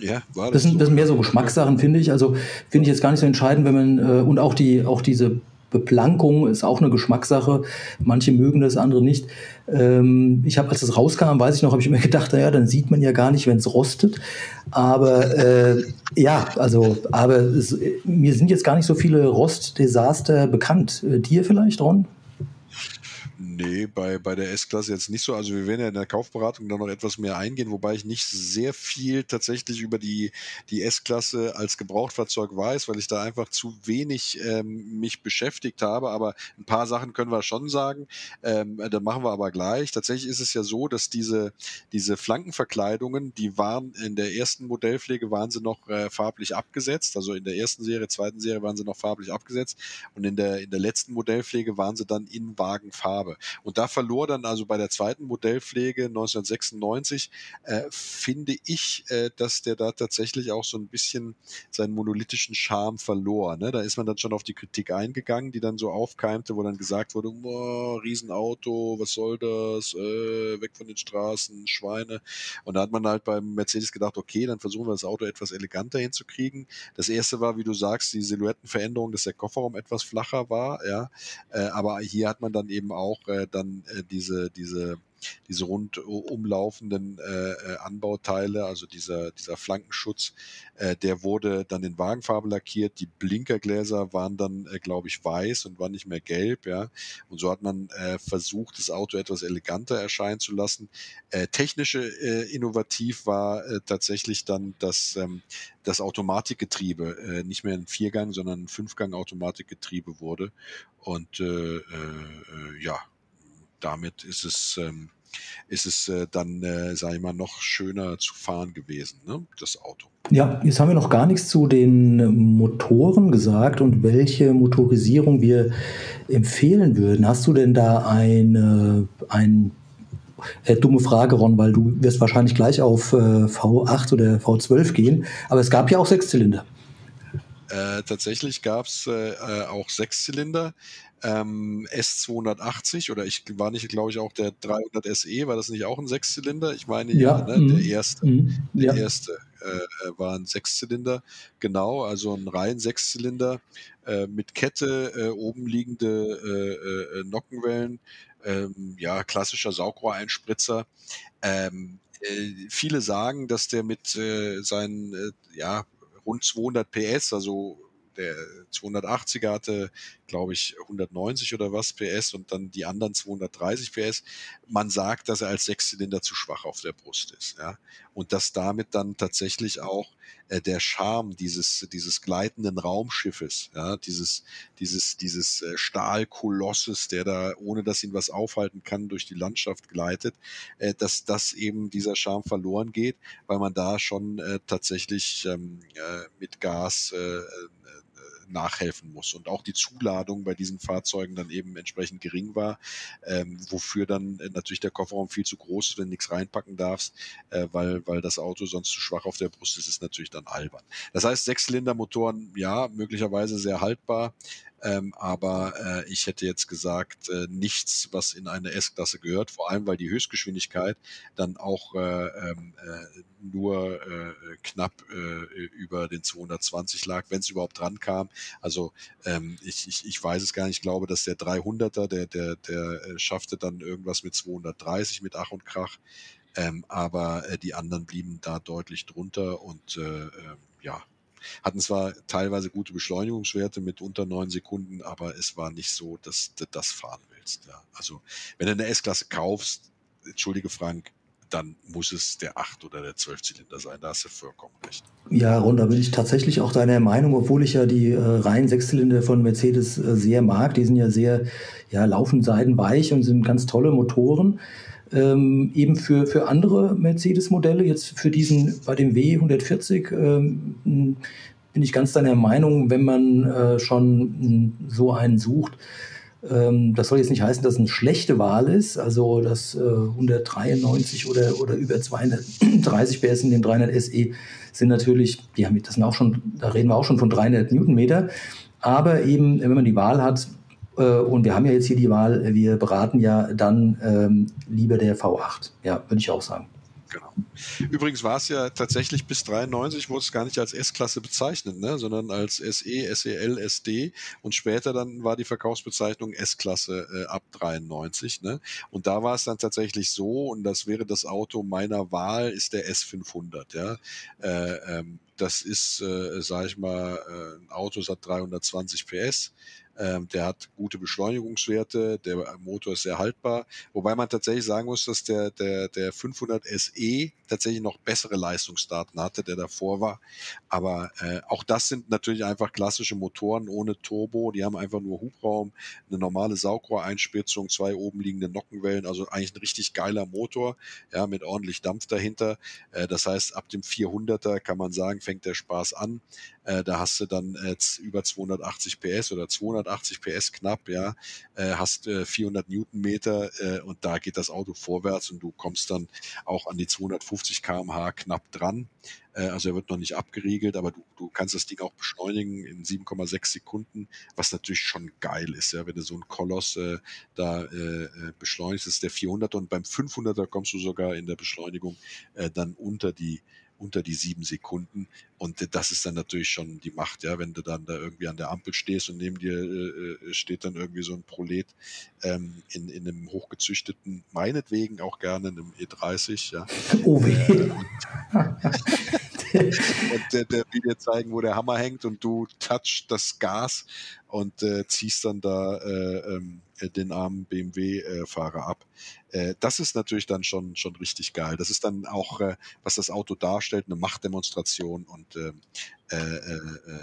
Ja, war das. Das sind, so. Das sind mehr so Geschmackssachen, finde ich. Also finde ich jetzt gar nicht so entscheidend, wenn man, äh, und auch die, auch diese Beplankung ist auch eine Geschmackssache. Manche mögen das, andere nicht. Ähm, ich habe, als es rauskam, weiß ich noch, habe ich immer gedacht, naja, dann sieht man ja gar nicht, wenn es rostet. Aber äh, ja, also, aber es, mir sind jetzt gar nicht so viele Rostdesaster bekannt. Äh, dir vielleicht, Ron? Nee, bei, bei der S-Klasse jetzt nicht so. Also wir werden ja in der Kaufberatung da noch etwas mehr eingehen, wobei ich nicht sehr viel tatsächlich über die, die S-Klasse als Gebrauchtfahrzeug weiß, weil ich da einfach zu wenig ähm, mich beschäftigt habe. Aber ein paar Sachen können wir schon sagen. Ähm, dann machen wir aber gleich. Tatsächlich ist es ja so, dass diese, diese Flankenverkleidungen, die waren in der ersten Modellpflege, waren sie noch äh, farblich abgesetzt. Also in der ersten Serie, zweiten Serie waren sie noch farblich abgesetzt. Und in der, in der letzten Modellpflege waren sie dann in Wagenfarbe. Und da verlor dann also bei der zweiten Modellpflege neunzehnhundertsechsundneunzig, äh, finde ich, äh, dass der da tatsächlich auch so ein bisschen seinen monolithischen Charme verlor. Ne? Da ist man dann schon auf die Kritik eingegangen, die dann so aufkeimte, wo dann gesagt wurde, oh, Riesenauto, was soll das, äh, weg von den Straßen, Schweine. Und da hat man halt beim Mercedes gedacht, okay, dann versuchen wir das Auto etwas eleganter hinzukriegen. Das erste war, wie du sagst, die Silhouettenveränderung, dass der Kofferraum etwas flacher war. Ja? Äh, aber hier hat man dann eben auch Auch, äh, dann äh, diese, diese diese rund umlaufenden äh, Anbauteile, also dieser, dieser Flankenschutz, äh, der wurde dann in Wagenfarbe lackiert. Die Blinkergläser waren dann, äh, glaube ich, weiß und waren nicht mehr gelb. Ja? Und so hat man äh, versucht, das Auto etwas eleganter erscheinen zu lassen. Äh, technische äh, innovativ war äh, tatsächlich dann das, ähm, das Automatikgetriebe, äh, nicht mehr ein Viergang, sondern ein Fünfgang-Automatikgetriebe wurde. Und äh, äh, ja, damit ist es, ähm, ist es äh, dann, äh, sage ich mal, noch schöner zu fahren gewesen, ne, das Auto. Ja, jetzt haben wir noch gar nichts zu den Motoren gesagt und welche Motorisierung wir empfehlen würden. Hast du denn da eine, ein, äh, dumme Frage, Ron, weil du wirst wahrscheinlich gleich auf äh, V acht oder V zwölf gehen, aber es gab ja auch Sechszylinder. Äh, tatsächlich gab es äh, auch Sechszylinder, ähm, S zweihundertachtzig oder ich war nicht, glaube ich, auch der dreihundert S E, war das nicht auch ein Sechszylinder? Ich meine, ja, ja ne? mm, der erste, mm, der ja. erste äh, war ein Sechszylinder, genau, also ein rein Sechszylinder äh, mit Kette, äh, oben liegende äh, äh, Nockenwellen, ähm, ja, klassischer Saugrohreinspritzer. Ähm, äh, viele sagen, dass der mit äh, seinen, äh, ja, rund zweihundert P S, also der zweihundertachtziger hatte, glaube ich, hundertneunzig oder was P S und dann die anderen zweihundertdreißig P S. Man sagt, dass er als Sechszylinder zu schwach auf der Brust ist. Ja? Und dass damit dann tatsächlich auch äh, der Charme dieses, dieses gleitenden Raumschiffes, ja? dieses, dieses, dieses äh, Stahlkolosses, der da, ohne dass ihn was aufhalten kann, durch die Landschaft gleitet, äh, dass das eben dieser Charme verloren geht, weil man da schon äh, tatsächlich ähm, äh, mit Gas äh, nachhelfen muss und auch die Zuladung bei diesen Fahrzeugen dann eben entsprechend gering war, ähm, wofür dann äh, natürlich der Kofferraum viel zu groß ist, wenn du nichts reinpacken darfst, äh, weil, weil das Auto sonst zu schwach auf der Brust ist, ist natürlich dann albern. Das heißt, Sechszylindermotoren, ja, möglicherweise sehr haltbar, ähm, aber äh, ich hätte jetzt gesagt, äh, nichts, was in eine S-Klasse gehört, vor allem, weil die Höchstgeschwindigkeit dann auch äh, äh, nur äh, knapp äh, über den zweihundertzwanzig lag, wenn es überhaupt dran kam. Also ähm, ich, ich, ich weiß es gar nicht, ich glaube, dass der dreihunderter, der, der, der schaffte dann irgendwas mit zweihundertdreißig, mit Ach und Krach, ähm, aber äh, die anderen blieben da deutlich drunter und äh, äh, ja, hatten zwar teilweise gute Beschleunigungswerte mit unter neun Sekunden, aber es war nicht so, dass du das fahren willst. Ja. Also wenn du eine S-Klasse kaufst, entschuldige Frank, dann muss es der acht oder der zwölf Zylinder sein. Da hast du vollkommen recht. Ja, Ron, da bin ich tatsächlich auch deiner Meinung, obwohl ich ja die äh, reinen Sechszylinder von Mercedes äh, sehr mag. Die sind ja sehr, ja, laufen seidenweich und sind ganz tolle Motoren. Ähm, eben für, für andere Mercedes-Modelle, jetzt für diesen, bei dem W hundertvierzig, ähm, bin ich ganz deiner Meinung, wenn man äh, schon mh, so einen sucht. Das soll jetzt nicht heißen, dass es eine schlechte Wahl ist, also das äh, hundertdreiundneunzig oder, oder über zweihundertdreißig P S in dem dreihundert S E sind natürlich, die haben, das sind auch schon, da reden wir auch schon von dreihundert Newtonmeter, aber eben, wenn man die Wahl hat, äh, und wir haben ja jetzt hier die Wahl, wir beraten ja dann ähm, lieber der V acht, ja, würde ich auch sagen. Genau. Übrigens war es ja tatsächlich bis dreiundneunzig wurde es gar nicht als S-Klasse bezeichnet, ne? Sondern als S E, S E L, S D und später dann war die Verkaufsbezeichnung S-Klasse äh, ab dreiundneunzig. Ne? Und da war es dann tatsächlich so und das wäre das Auto meiner Wahl, ist der S fünfhundert. Ja? Äh, ähm, das ist, äh, sage ich mal, äh, ein Auto, das hat dreihundertzwanzig P S. Der hat gute Beschleunigungswerte, der Motor ist sehr haltbar, wobei man tatsächlich sagen muss, dass der, der, der fünfhundert S E tatsächlich noch bessere Leistungsdaten hatte, der davor war, aber äh, auch das sind natürlich einfach klassische Motoren ohne Turbo, die haben einfach nur Hubraum, eine normale Saugrohreinspitzung, zwei oben liegende Nockenwellen, also eigentlich ein richtig geiler Motor, ja, mit ordentlich Dampf dahinter, äh, das heißt, ab dem vierhunderter kann man sagen, fängt der Spaß an, äh, da hast du dann äh, über zweihundertachtzig P S oder zweihundertachtzig P S knapp, ja, äh, hast äh, vierhundert Newtonmeter äh, und da geht das Auto vorwärts und du kommst dann auch an die zweihundertfünfzig Kilometer pro Stunde knapp dran. Äh, also er wird noch nicht abgeriegelt, aber du, du kannst das Ding auch beschleunigen in sieben Komma sechs Sekunden, was natürlich schon geil ist, ja, wenn du so einen Koloss äh, da äh, beschleunigst, ist der vierhunderter und beim fünfhunderter kommst du sogar in der Beschleunigung äh, dann unter die unter die sieben Sekunden. Und das ist dann natürlich schon die Macht, ja, wenn du dann da irgendwie an der Ampel stehst und neben dir äh, steht dann irgendwie so ein Prolet ähm, in, in einem hochgezüchteten, meinetwegen auch gerne in einem E dreißig, ja. Oh, äh, und der, der will dir zeigen, wo der Hammer hängt, und du touchst das Gas und äh, ziehst dann da äh, äh, den armen B M W-Fahrer ab. Äh, das ist natürlich dann schon, schon richtig geil. Das ist dann auch, äh, was das Auto darstellt, eine Machtdemonstration, und äh, äh, äh,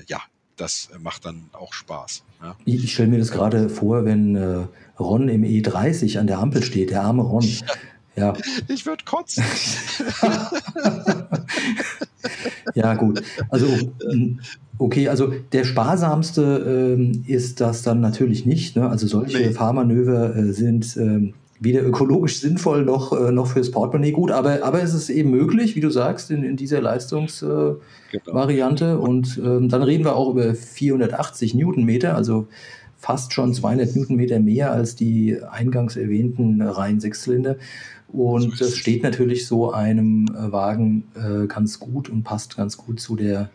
ja, das macht dann auch Spaß. Ja? Ich, ich stelle mir das gerade vor, wenn äh, Ron im E dreißig an der Ampel steht, der arme Ron. Ja. Ich würde kotzen. Ja, gut. Also, okay, also der sparsamste ähm, ist das dann natürlich nicht. Ne? Also solche nee. Fahrmanöver äh, sind ähm, weder ökologisch sinnvoll noch, äh, noch fürs Portemonnaie gut. Aber, aber es ist eben möglich, wie du sagst, in, in dieser Leistungsvariante. Äh, genau. Und ähm, dann reden wir auch über vierhundertachtzig Newtonmeter, also fast schon zweihundert Newtonmeter mehr als die eingangs erwähnten reinen Sechszylinder. Und das steht natürlich so einem Wagen äh, ganz gut und passt ganz gut zu der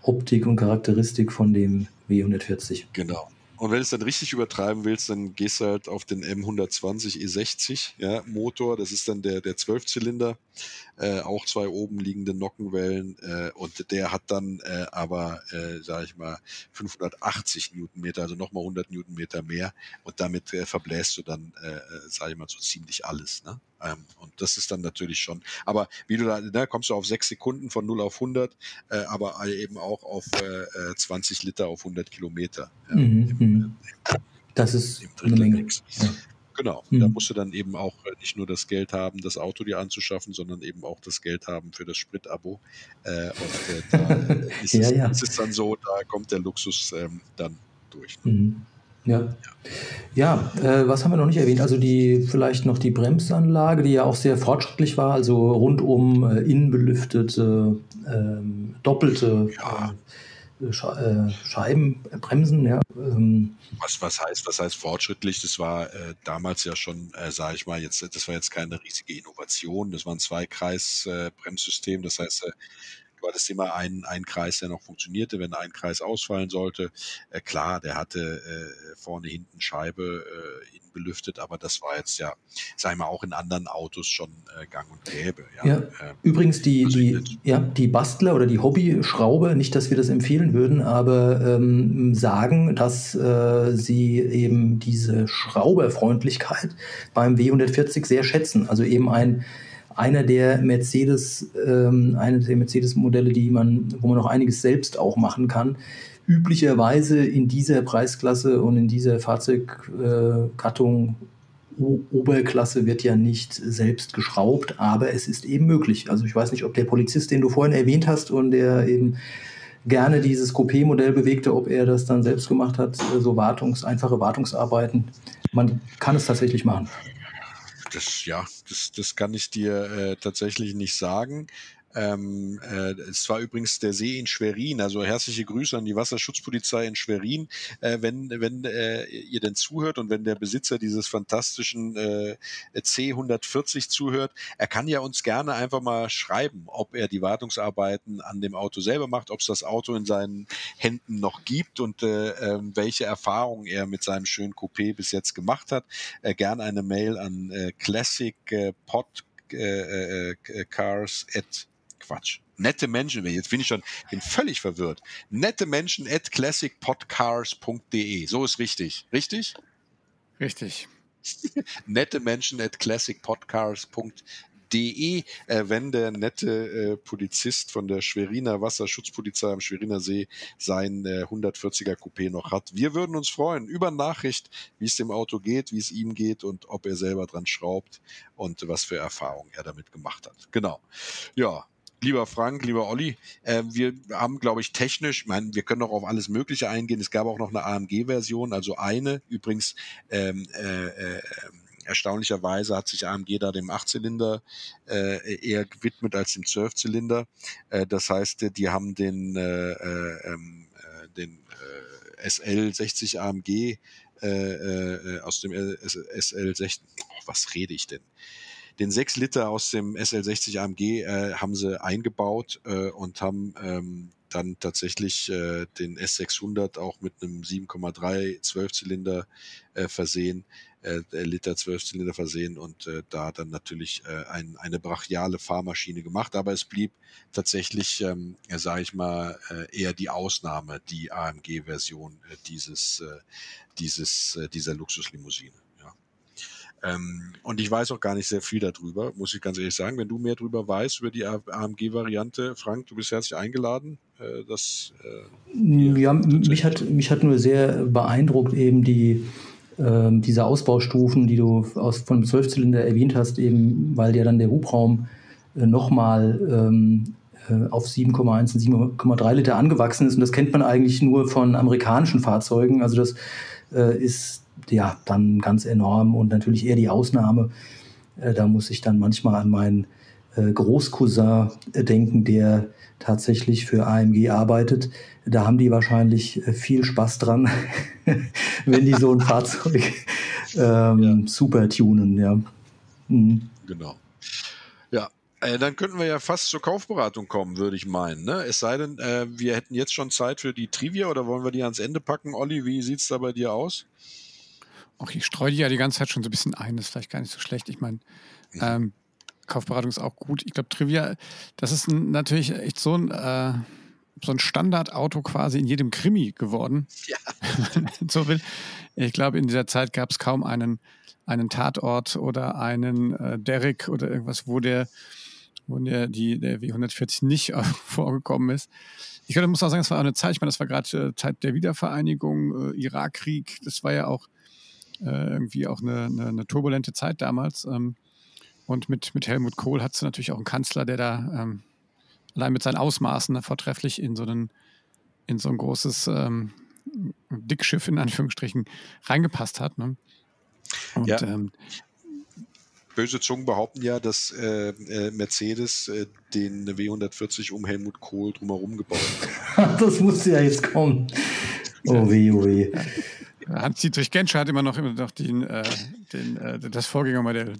Optik und Charakteristik von dem W hundertvierzig. Genau. Und wenn du es dann richtig übertreiben willst, dann gehst du halt auf den M hundertzwanzig E sechzig, ja, Motor. Das ist dann der, der Zwölfzylinder, äh, auch zwei oben liegende Nockenwellen. Äh, und der hat dann äh, aber, äh, sage ich mal, fünfhundertachtzig Newtonmeter, also nochmal hundert Newtonmeter mehr. Und damit äh, verbläst du dann, äh, sage ich mal, so ziemlich alles, ne? Ähm, und das ist dann natürlich schon, aber wie du da, ne, kommst du auf sechs Sekunden von null auf hundert, äh, aber eben auch auf äh, zwanzig Liter auf hundert Kilometer. Ja, mhm, im, im, das ist im eine Menge. Ja. Genau, mhm. Da musst du dann eben auch nicht nur das Geld haben, das Auto dir anzuschaffen, sondern eben auch das Geld haben für das Spritabo. Äh, und äh, da ist, ja, es, ja. ist es dann so, da kommt der Luxus ähm, dann durch. Ne? Mhm. Ja, ja äh, was haben wir noch nicht erwähnt? Also die vielleicht noch die Bremsanlage, die ja auch sehr fortschrittlich war, also rundum äh, innenbelüftete, äh, doppelte ja. äh, Sche- äh, Scheibenbremsen. Ja, ähm. was, was, heißt, was heißt fortschrittlich? Das war äh, damals ja schon, äh, sage ich mal, jetzt, das war jetzt keine riesige Innovation. Das war ein Zweikreis-Bremssystem, äh, das heißt, äh, du hattest immer einen, einen Kreis, der noch funktionierte, wenn ein Kreis ausfallen sollte. Äh, klar, der hatte äh, vorne, hinten Scheibe äh, belüftet, aber das war jetzt ja, sag ich mal, auch in anderen Autos schon äh, gang und gäbe. Ja. Ja. Ähm, Übrigens, die, also die, ja, die Bastler oder die Hobby-Schrauber, nicht, dass wir das empfehlen würden, aber ähm, sagen, dass äh, sie eben diese Schrauberfreundlichkeit beim W hundertvierzig sehr schätzen. Also eben ein Einer der Mercedes, ähm, einer der Mercedes-Modelle, die man, wo man noch einiges selbst auch machen kann, üblicherweise in dieser Preisklasse und in dieser Fahrzeuggattung äh, o- Oberklasse wird ja nicht selbst geschraubt, aber es ist eben möglich. Also ich weiß nicht, ob der Polizist, den du vorhin erwähnt hast und der eben gerne dieses Coupé-Modell bewegte, ob er das dann selbst gemacht hat, so Wartungs-, einfache Wartungsarbeiten. Man kann es tatsächlich machen. Das, ja, das, das kann ich dir äh, tatsächlich nicht sagen. Ähm, äh, es war übrigens der See in Schwerin, also herzliche Grüße an die Wasserschutzpolizei in Schwerin. Äh, wenn wenn äh, ihr denn zuhört und wenn der Besitzer dieses fantastischen äh, C hundertvierzig zuhört, er kann ja uns gerne einfach mal schreiben, ob er die Wartungsarbeiten an dem Auto selber macht, ob es das Auto in seinen Händen noch gibt und äh, äh, welche Erfahrungen er mit seinem schönen Coupé bis jetzt gemacht hat. Äh, gern eine Mail an äh, Classic äh, Podcars äh, äh, at Quatsch. Nette Menschen, jetzt bin ich schon bin völlig verwirrt. Nette Menschen at classic podcars punkt de. So ist richtig. Richtig? Richtig. Nette Menschen at classic podcars punkt de. Äh, wenn der nette äh, Polizist von der Schweriner Wasserschutzpolizei am Schweriner See sein äh, hundertvierziger Coupé noch hat. Wir würden uns freuen über Nachricht, wie es dem Auto geht, wie es ihm geht und ob er selber dran schraubt und was für Erfahrungen er damit gemacht hat. Genau. Ja. Lieber Frank, lieber Olli, äh, wir haben, glaube ich, technisch, ich meine, wir können auch auf alles Mögliche eingehen. Es gab auch noch eine A M G-Version, also eine. Übrigens, ähm, äh, äh, erstaunlicherweise hat sich A M G da dem Achtzylinder äh, eher gewidmet als dem Zwölfzylinder. Äh, das heißt, die haben den, äh, äh, den äh, S L sechzig A M G äh, äh, aus dem S L sechzig, oh, was rede ich denn? den sechs Liter aus dem S L sechzig A M G äh, haben sie eingebaut äh, und haben ähm, dann tatsächlich äh, den S sechshundert auch mit einem sieben Komma drei zwölf Zylinder äh, versehen, äh, Liter zwölf Zylinder versehen und äh, da dann natürlich äh, ein, eine brachiale Fahrmaschine gemacht. Aber es blieb tatsächlich, ähm, sage ich mal, äh, eher die Ausnahme, die A M G-Version äh, dieses, äh, dieses, äh, dieser Luxuslimousine. Ähm, und ich weiß auch gar nicht sehr viel darüber, muss ich ganz ehrlich sagen. Wenn du mehr darüber weißt, über die A M G-Variante, Frank, du bist herzlich eingeladen. Äh, das, äh, ja, mich hat, mich hat nur sehr beeindruckt eben die, äh, diese Ausbaustufen, die du aus, von dem Zwölfzylinder erwähnt hast, eben weil ja dann der Hubraum äh, nochmal ähm, auf sieben Komma eins und sieben Komma drei Liter angewachsen ist. Und das kennt man eigentlich nur von amerikanischen Fahrzeugen. Also das äh, ist ja dann ganz enorm und natürlich eher die Ausnahme. Äh, da muss ich dann manchmal an meinen äh, Großcousin äh, denken, der tatsächlich für A M G arbeitet. Da haben die wahrscheinlich äh, viel Spaß dran, wenn die so ein Fahrzeug ähm, ja. super tunen. Ja. Mhm. Genau. Dann könnten wir ja fast zur Kaufberatung kommen, würde ich meinen. Ne? Es sei denn, äh, wir hätten jetzt schon Zeit für die Trivia oder wollen wir die ans Ende packen? Olli, wie sieht es da bei dir aus? Ach, ich streue die ja die ganze Zeit schon so ein bisschen ein. Das ist vielleicht gar nicht so schlecht. Ich meine, ähm, Kaufberatung ist auch gut. Ich glaube, Trivia, das ist ein, natürlich echt so ein, äh, so ein Standardauto quasi in jedem Krimi geworden. Ja. So will. Ich glaube, in dieser Zeit gab es kaum einen, einen Tatort oder einen äh, Derrick oder irgendwas, wo der wo der, die, der W hundertvierzig nicht äh, vorgekommen ist. Ich glaube, ich muss auch sagen, das war auch eine Zeit, ich meine, das war gerade äh, Zeit der Wiedervereinigung, äh, Irakkrieg, das war ja auch äh, irgendwie auch eine, eine, eine turbulente Zeit damals. Ähm, und mit, mit Helmut Kohl hattest du natürlich auch einen Kanzler, der da ähm, allein mit seinen Ausmaßen da vortrefflich in so, einen, in so ein großes ähm, Dickschiff, in Anführungsstrichen, reingepasst hat. Ne? Und ja. ähm, Böse Zungen behaupten ja, dass äh, äh, Mercedes äh, den W hundertvierzig um Helmut Kohl drumherum gebaut hat. Das musste ja jetzt kommen. Oh weh, oh weh. Hans-Dietrich Genscher hat immer noch, immer noch den, äh, den, äh, das Vorgängermodell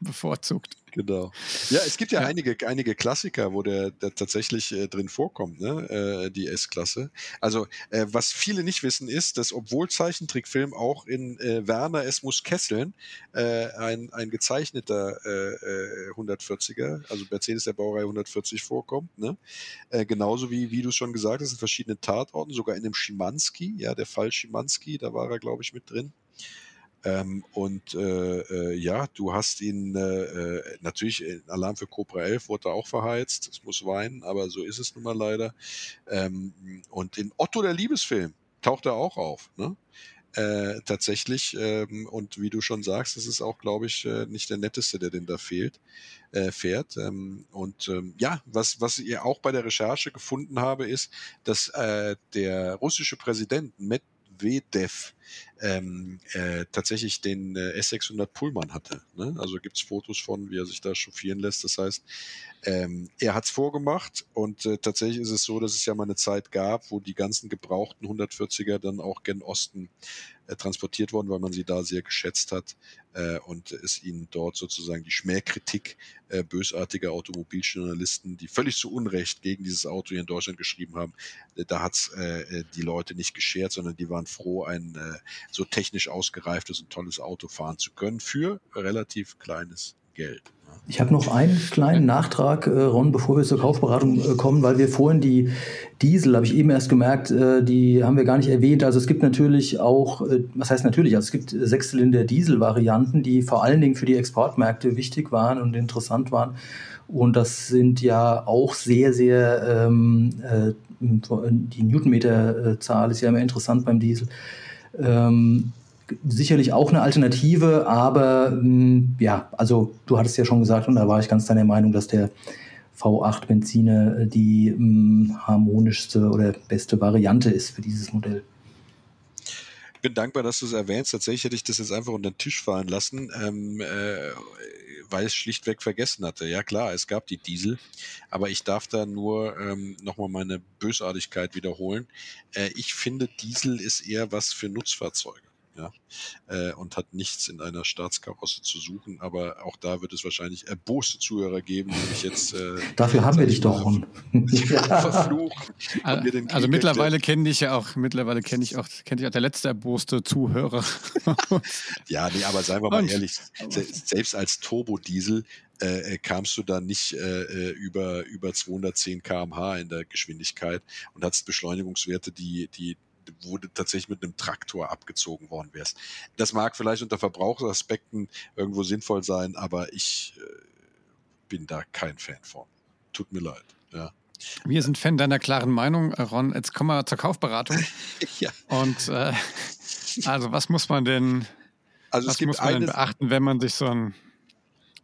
bevorzugt. Genau. Ja, es gibt ja, ja. Einige, einige Klassiker, wo der, der tatsächlich äh, drin vorkommt, ne? Äh, die S-Klasse. Also, äh, was viele nicht wissen, ist, dass obwohl Zeichentrickfilm auch in äh, Werner, es muss kesseln, äh, ein, ein gezeichneter äh, hundertvierziger, also Mercedes der Baureihe hundertvierzig vorkommt, ne? Äh, genauso wie, wie du schon gesagt hast, in verschiedenen Tatorten, sogar in dem Schimanski, ja, der Fall Schimanski, da war er, glaube ich, mit drin. Ähm, und äh, äh, ja, du hast ihn äh, natürlich, äh, Alarm für Cobra elf wurde da auch verheizt, es muss weinen, aber so ist es nun mal leider. Ähm, und in Otto der Liebesfilm taucht er auch auf, ne? Äh, tatsächlich, ähm, und wie du schon sagst, das ist auch, glaube ich, äh, nicht der Netteste, der denn da fehlt, äh, fährt. Ähm, und ähm, ja, was, was ich auch bei der Recherche gefunden habe, ist, dass äh, der russische Präsident mit Medvedev ähm, äh, tatsächlich den äh, S sechshundert Pullman hatte. Ne? Also gibt es Fotos von, wie er sich da chauffieren lässt. Das heißt, ähm, er hat es vorgemacht und äh, tatsächlich ist es so, dass es ja mal eine Zeit gab, wo die ganzen gebrauchten hundertvierziger dann auch gen Osten äh, transportiert wurden, weil man sie da sehr geschätzt hat äh, und es ihnen dort sozusagen die Schmähkritik äh, bösartiger Automobiljournalisten, die völlig zu Unrecht gegen dieses Auto hier in Deutschland geschrieben haben, äh, da hat es äh, die Leute nicht geschert, sondern die waren froh, ein äh, so technisch ausgereiftes und tolles Auto fahren zu können für relativ kleines Geld. Ich habe noch einen kleinen Nachtrag, äh, Ron, bevor wir zur Kaufberatung äh, kommen, weil wir vorhin die Diesel, habe ich eben erst gemerkt, äh, die haben wir gar nicht erwähnt. Also es gibt natürlich auch, äh, was heißt natürlich, also es gibt Sechszylinder-Diesel-Varianten, die vor allen Dingen für die Exportmärkte wichtig waren und interessant waren. Und das sind ja auch sehr, sehr, ähm, äh, die Newtonmeterzahl ist ja immer interessant beim Diesel. Ähm, sicherlich auch eine Alternative, aber mh, ja, also du hattest ja schon gesagt und da war ich ganz deiner Meinung, dass der V acht Benziner die mh, harmonischste oder beste Variante ist für dieses Modell. Ich bin dankbar, dass du es erwähnst. Tatsächlich hätte ich das jetzt einfach unter den Tisch fallen lassen, ähm, äh, weil ich es schlichtweg vergessen hatte. Ja klar, es gab die Diesel, aber ich darf da nur ähm, nochmal meine Bösartigkeit wiederholen. Äh, ich finde, Diesel ist eher was für Nutzfahrzeuge. ja, äh, und hat nichts in einer Staatskarosse zu suchen. Aber auch da wird es wahrscheinlich erboste Zuhörer geben, die mich jetzt... Äh, Dafür haben wir dich doch, Ron. Verfluchen. Also, also mittlerweile kenne ich ja auch, mittlerweile kenne ich auch, kenne ich auch der letzte erboste Zuhörer. Ja, nee, aber seien wir mal und, ehrlich, se- selbst als Turbodiesel Äh, kamst du dann nicht äh, über, über zweihundertzehn Kilometer pro Stunde in der Geschwindigkeit und hattest Beschleunigungswerte, die, die wo du tatsächlich mit einem Traktor abgezogen worden wärst. Das mag vielleicht unter Verbrauchsaspekten irgendwo sinnvoll sein, aber ich äh, bin da kein Fan von. Tut mir leid. Ja. Wir sind Fan deiner klaren Meinung, Ron. Jetzt kommen wir zur Kaufberatung. Ja. Und äh, also was muss man denn, also was es gibt muss man denn beachten, wenn man sich so ein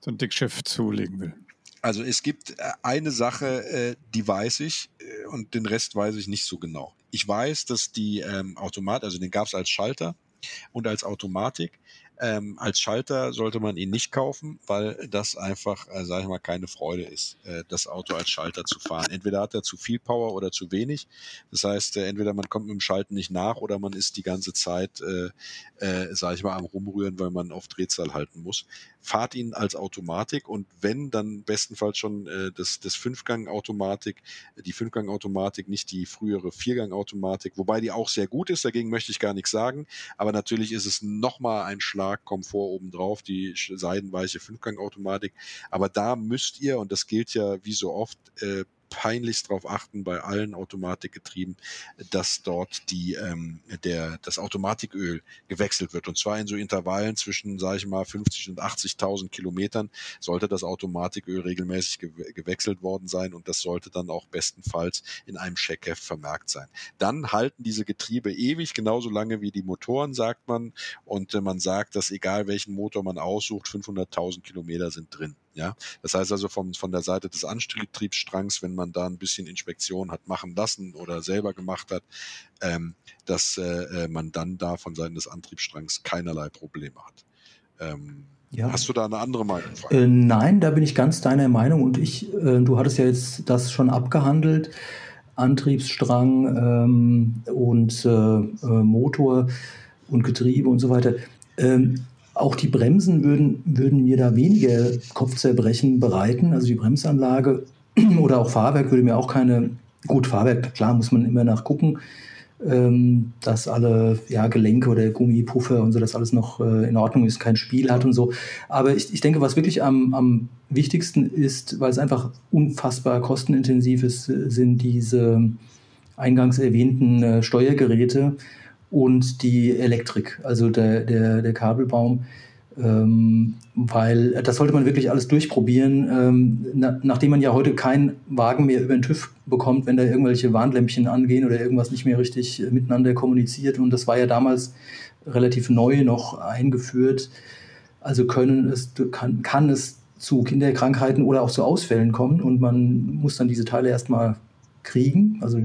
So ein Dickschiff zulegen will. Also es gibt eine Sache, die weiß ich und den Rest weiß ich nicht so genau. Ich weiß, dass die ähm, Automat, also den gab es als Schalter und als Automatik. Ähm, als Schalter sollte man ihn nicht kaufen, weil das einfach, äh, sage ich mal, keine Freude ist, äh, das Auto als Schalter zu fahren. Entweder hat er zu viel Power oder zu wenig. Das heißt, äh, entweder man kommt mit dem Schalten nicht nach oder man ist die ganze Zeit, äh, äh, sage ich mal, am Rumrühren, weil man auf Drehzahl halten muss. Fahrt ihn als Automatik und wenn, dann bestenfalls schon äh, das, das Fünfgang-Automatik, die Fünfgang-Automatik, nicht die frühere Viergang-Automatik, wobei die auch sehr gut ist, dagegen möchte ich gar nichts sagen, aber natürlich ist es nochmal ein Schlag Komfort obendrauf, die seidenweiche Fünfgang-Automatik. Aber da müsst ihr, und das gilt ja wie so oft, äh, peinlichst darauf achten, bei allen Automatikgetrieben, dass dort die, ähm, der, das Automatiköl gewechselt wird. Und zwar in so Intervallen zwischen, sage ich mal, fünfzig- und achtzigtausend Kilometern sollte das Automatiköl regelmäßig ge- gewechselt worden sein und das sollte dann auch bestenfalls in einem Scheckheft vermerkt sein. Dann halten diese Getriebe ewig, genauso lange wie die Motoren, sagt man. Und äh, man sagt, dass egal welchen Motor man aussucht, fünfhunderttausend Kilometer sind drin. Ja, das heißt also vom, von der Seite des Antriebsstrangs, wenn man da ein bisschen Inspektion hat machen lassen oder selber gemacht hat, ähm, dass äh, man dann da von Seiten des Antriebsstrangs keinerlei Probleme hat. Ähm, ja. Hast du da eine andere Meinung? Äh, nein, da bin ich ganz deiner Meinung und ich, äh, du hattest ja jetzt das schon abgehandelt, Antriebsstrang ähm, und äh, äh, Motor und Getriebe und so weiter. Ähm, Auch die Bremsen würden, würden mir da weniger Kopfzerbrechen bereiten. Also die Bremsanlage oder auch Fahrwerk würde mir auch keine... Gut, Fahrwerk, klar, muss man immer nachgucken, ähm, dass alle ja, Gelenke oder Gummipuffer und so, dass alles noch äh, in Ordnung ist, kein Spiel hat und so. Aber ich, ich denke, was wirklich am, am wichtigsten ist, weil es einfach unfassbar kostenintensiv ist, sind diese eingangs erwähnten äh, Steuergeräte, und die Elektrik, also der, der, der Kabelbaum, ähm, weil das sollte man wirklich alles durchprobieren, ähm, na, nachdem man ja heute keinen Wagen mehr über den TÜV bekommt, wenn da irgendwelche Warnlämpchen angehen oder irgendwas nicht mehr richtig miteinander kommuniziert. Und das war ja damals relativ neu noch eingeführt. Also können es, kann, kann es zu Kinderkrankheiten oder auch zu Ausfällen kommen und man muss dann diese Teile erstmal kriegen. Also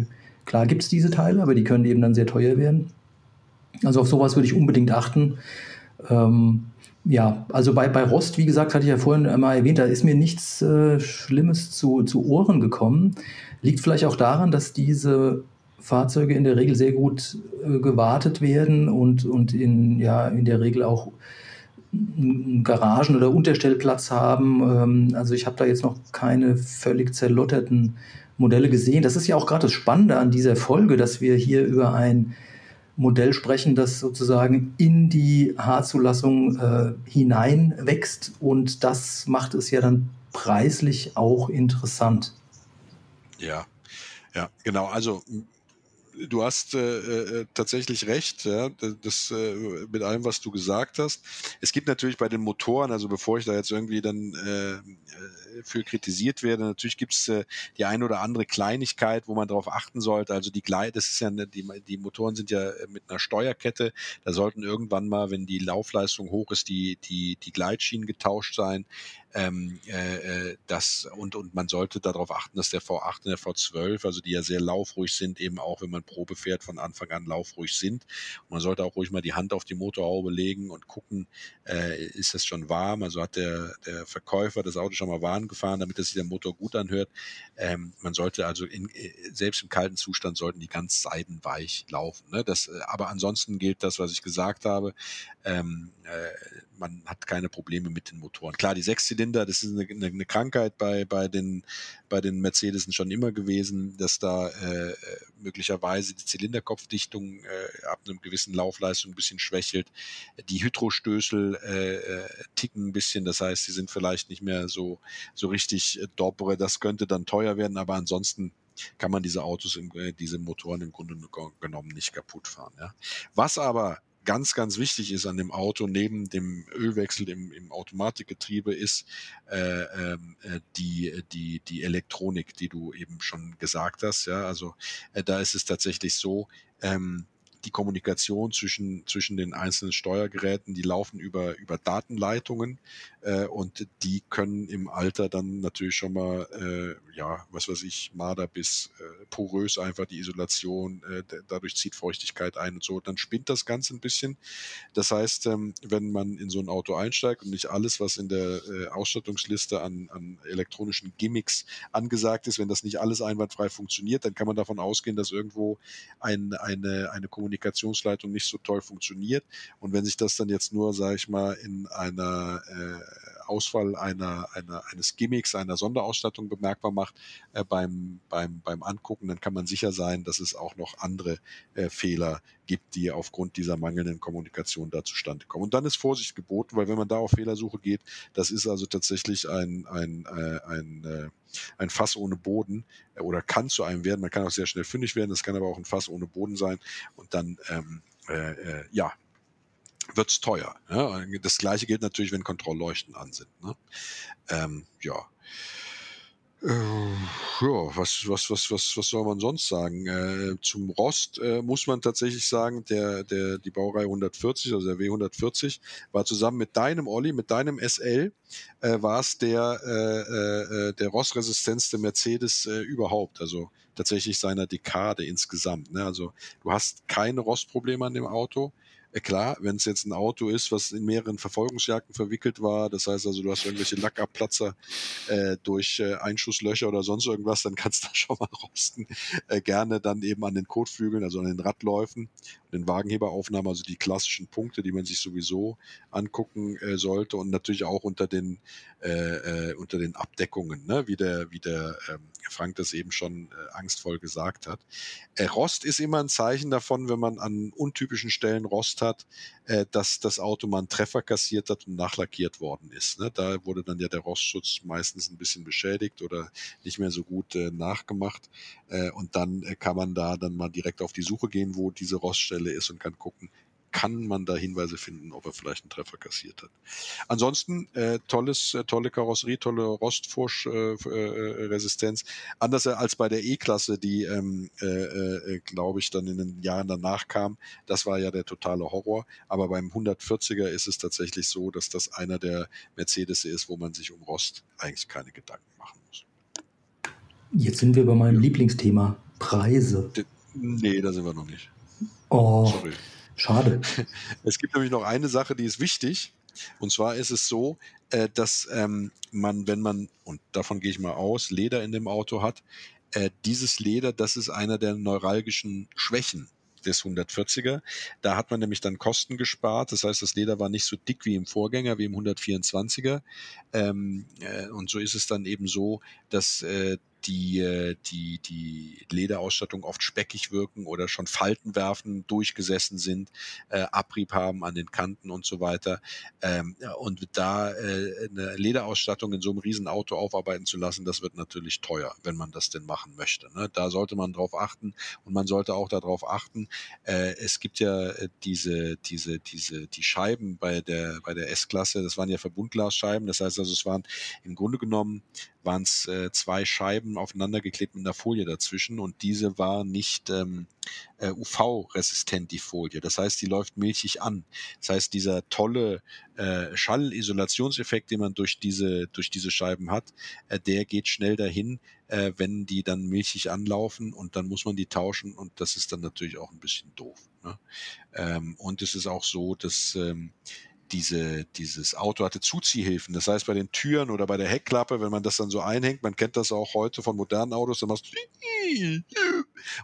klar gibt es diese Teile, aber die können eben dann sehr teuer werden. Also auf sowas würde ich unbedingt achten. Ähm, ja, also bei, bei Rost, wie gesagt, hatte ich ja vorhin mal erwähnt, da ist mir nichts äh, Schlimmes zu, zu Ohren gekommen. Liegt vielleicht auch daran, dass diese Fahrzeuge in der Regel sehr gut äh, gewartet werden und, und in, ja, in der Regel auch Garagen oder Unterstellplatz haben. Ähm, also ich habe da jetzt noch keine völlig zerlotterten Modelle gesehen. Das ist ja auch gerade das Spannende an dieser Folge, dass wir hier über ein Modell sprechen, das sozusagen in die H-Zulassung äh, hineinwächst und das macht es ja dann preislich auch interessant. Ja, ja, genau. Also du hast äh, tatsächlich recht, ja, das, äh, mit allem, was du gesagt hast. Es gibt natürlich bei den Motoren, also bevor ich da jetzt irgendwie dann äh, für kritisiert werde, natürlich gibt es äh, die eine oder andere Kleinigkeit, wo man darauf achten sollte. Also die, das ist ja eine, die, die Motoren sind ja mit einer Steuerkette. Da sollten irgendwann mal, wenn die Laufleistung hoch ist, die, die, die Gleitschienen getauscht sein. ähm, äh, das und, und man sollte darauf achten, dass der V acht und der V zwölf, also die ja sehr laufruhig sind, eben auch wenn man Probe fährt, von Anfang an laufruhig sind. Und man sollte auch ruhig mal die Hand auf die Motorhaube legen und gucken, äh, ist das schon warm? Also hat der, der Verkäufer das Auto schon mal warm gefahren, damit es sich der Motor gut anhört. Ähm, man sollte also in, selbst im kalten Zustand sollten die ganz seidenweich laufen. Ne? Das, aber ansonsten gilt das, was ich gesagt habe. Ähm, äh, man hat keine Probleme mit den Motoren. Klar, die Sechszylinder, das ist eine, eine, eine Krankheit bei, bei, den, bei den Mercedesen schon immer gewesen, dass da äh, möglicherweise die Zylinderkopfdichtung äh, ab einem gewissen Laufleistung ein bisschen schwächelt. Die Hydrostößel äh, ticken ein bisschen, das heißt, sie sind vielleicht nicht mehr so, so richtig äh, dobre. Das könnte dann teuer werden, aber ansonsten kann man diese Autos, im, äh, diese Motoren im Grunde genommen nicht kaputt fahren. Ja. Was aber ganz, ganz wichtig ist an dem Auto, neben dem Ölwechsel im, im Automatikgetriebe, ist äh, äh, die, die, die Elektronik, die du eben schon gesagt hast. Ja? Also äh, da ist es tatsächlich so, ähm, die Kommunikation zwischen, zwischen den einzelnen Steuergeräten, die laufen über, über Datenleitungen äh, und die können im Alter dann natürlich schon mal, äh, ja, was weiß ich, Marder bis äh, porös einfach die Isolation, äh, d- dadurch zieht Feuchtigkeit ein und so. Dann spinnt das Ganze ein bisschen. Das heißt, ähm, wenn man in so ein Auto einsteigt und nicht alles, was in der äh, Ausstattungsliste an, an elektronischen Gimmicks angesagt ist, wenn das nicht alles einwandfrei funktioniert, dann kann man davon ausgehen, dass irgendwo ein, eine, eine Kommunikation Kommunikationsleitung nicht so toll funktioniert. Und wenn sich das dann jetzt nur, sage ich mal, in einer äh, Ausfall einer, einer, eines Gimmicks, einer Sonderausstattung bemerkbar macht äh, beim, beim, beim Angucken, dann kann man sicher sein, dass es auch noch andere äh, Fehler gibt, die aufgrund dieser mangelnden Kommunikation da zustande kommen. Und dann ist Vorsicht geboten, weil wenn man da auf Fehlersuche geht, das ist also tatsächlich ein, ein, äh, ein äh, ein Fass ohne Boden oder kann zu einem werden. Man kann auch sehr schnell fündig werden, das kann aber auch ein Fass ohne Boden sein und dann, ähm, äh, äh, ja, wird es teuer. Ja? Das Gleiche gilt natürlich, wenn Kontrollleuchten an sind. Ne? Ähm, ja. Ja, was, was, was, was, was soll man sonst sagen? Äh, zum Rost äh, muss man tatsächlich sagen, der, der, die Baureihe hundertvierzig, also der W hundertvierzig, war zusammen mit deinem Olli, mit deinem S L, äh, war es der, äh, äh, der rostresistenzste Mercedes äh, überhaupt, also tatsächlich seiner Dekade insgesamt. Ne? Also du hast keine Rostprobleme an dem Auto. Klar, wenn es jetzt ein Auto ist, was in mehreren Verfolgungsjagden verwickelt war, das heißt also, du hast irgendwelche Lackabplatzer äh, durch äh, Einschusslöcher oder sonst irgendwas, dann kannst du da schon mal rosten. Äh, gerne dann eben an den Kotflügeln, also an den Radläufen, den Wagenheberaufnahmen, also die klassischen Punkte, die man sich sowieso angucken äh, sollte und natürlich auch unter den, äh, äh, unter den Abdeckungen, ne? Wie der, wie der ähm, Frank das eben schon äh, angstvoll gesagt hat. Äh, Rost ist immer ein Zeichen davon, wenn man an untypischen Stellen Rost hat, dass das Auto mal einen Treffer kassiert hat und nachlackiert worden ist. Da wurde dann ja der Rostschutz meistens ein bisschen beschädigt oder nicht mehr so gut nachgemacht und dann kann man da dann mal direkt auf die Suche gehen, wo diese Roststelle ist und kann gucken, kann man da Hinweise finden, ob er vielleicht einen Treffer kassiert hat. Ansonsten äh, tolles, äh, tolle Karosserie, tolle Rostforsch-Resistenz. Äh, äh, Anders als bei der E-Klasse, die, ähm, äh, äh, glaube ich, dann in den Jahren danach kam. Das war ja der totale Horror. Aber beim hundertvierziger ist es tatsächlich so, dass das einer der Mercedes ist, wo man sich um Rost eigentlich keine Gedanken machen muss. Jetzt sind wir bei meinem ja. Lieblingsthema, Preise. D- nee, da sind wir noch nicht. Oh. Sorry. Schade. Es gibt nämlich noch eine Sache, die ist wichtig. Und zwar ist es so, dass man, wenn man, und davon gehe ich mal aus, Leder in dem Auto hat, dieses Leder, das ist einer der neuralgischen Schwächen des hundertvierziger. Da hat man nämlich dann Kosten gespart. Das heißt, das Leder war nicht so dick wie im Vorgänger, wie im hundertvierundzwanziger. Und so ist es dann eben so, dass die, die, die Lederausstattung oft speckig wirken oder schon Falten werfen, durchgesessen sind, äh, Abrieb haben an den Kanten und so weiter. Ähm, und da äh, eine Lederausstattung in so einem riesen Auto aufarbeiten zu lassen, das wird natürlich teuer, wenn man das denn machen möchte. Ne? Da sollte man drauf achten und man sollte auch darauf achten. Äh, es gibt ja diese, diese, diese, die Scheiben bei der, bei der S-Klasse, das waren ja Verbundglasscheiben. Das heißt also, es waren im Grunde genommen, waren es äh, zwei Scheiben, unten aufeinander geklebt mit einer Folie dazwischen, und diese war nicht ähm, äh, U V-resistent, die Folie. Das heißt, die läuft milchig an. Das heißt, dieser tolle äh, Schallisolationseffekt, den man durch diese, durch diese Scheiben hat, äh, der geht schnell dahin, äh, wenn die dann milchig anlaufen, und dann muss man die tauschen, und das ist dann natürlich auch ein bisschen doof. Ne? Ähm, und es ist auch so, dass ähm, Diese, dieses Auto hatte Zuziehhilfen, das heißt bei den Türen oder bei der Heckklappe, wenn man das dann so einhängt, man kennt das auch heute von modernen Autos, dann machst du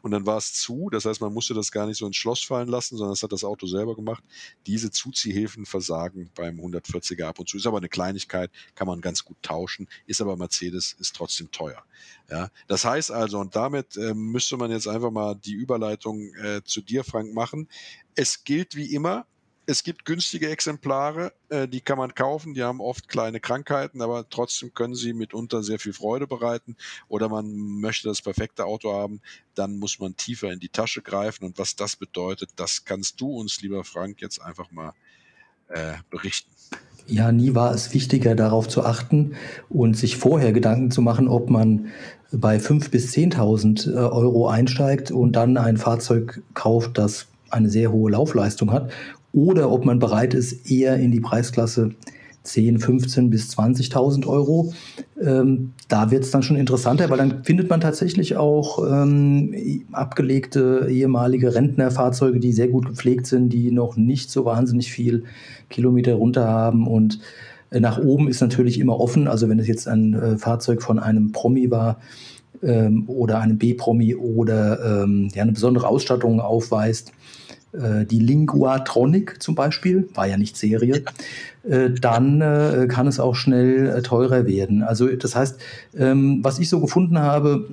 und dann war es zu, das heißt man musste das gar nicht so ins Schloss fallen lassen, sondern das hat das Auto selber gemacht. Diese Zuziehhilfen versagen beim hundertvierziger ab und zu, ist aber eine Kleinigkeit, kann man ganz gut tauschen, ist aber Mercedes, ist trotzdem teuer. Ja, das heißt also, und damit äh, müsste man jetzt einfach mal die Überleitung äh, zu dir, Frank, machen. Es gilt wie immer, es gibt günstige Exemplare, die kann man kaufen, die haben oft kleine Krankheiten, aber trotzdem können sie mitunter sehr viel Freude bereiten, oder man möchte das perfekte Auto haben, dann muss man tiefer in die Tasche greifen, und was das bedeutet, das kannst du uns, lieber Frank, jetzt einfach mal äh, berichten. Ja, nie war es wichtiger, darauf zu achten und sich vorher Gedanken zu machen, ob man bei fünftausend bis zehntausend Euro einsteigt und dann ein Fahrzeug kauft, das eine sehr hohe Laufleistung hat, oder ob man bereit ist, eher in die Preisklasse zehn, fünfzehn bis zwanzigtausend Euro. Ähm, da wird es dann schon interessanter, weil dann findet man tatsächlich auch ähm, abgelegte ehemalige Rentnerfahrzeuge, die sehr gut gepflegt sind, die noch nicht so wahnsinnig viel Kilometer runter haben, und äh, nach oben ist natürlich immer offen. Also wenn es jetzt ein äh, Fahrzeug von einem Promi war, ähm, oder einem B-Promi, oder ähm, der eine besondere Ausstattung aufweist, die Linguatronic zum Beispiel, war ja nicht Serie, dann kann es auch schnell teurer werden. Also das heißt, was ich so gefunden habe,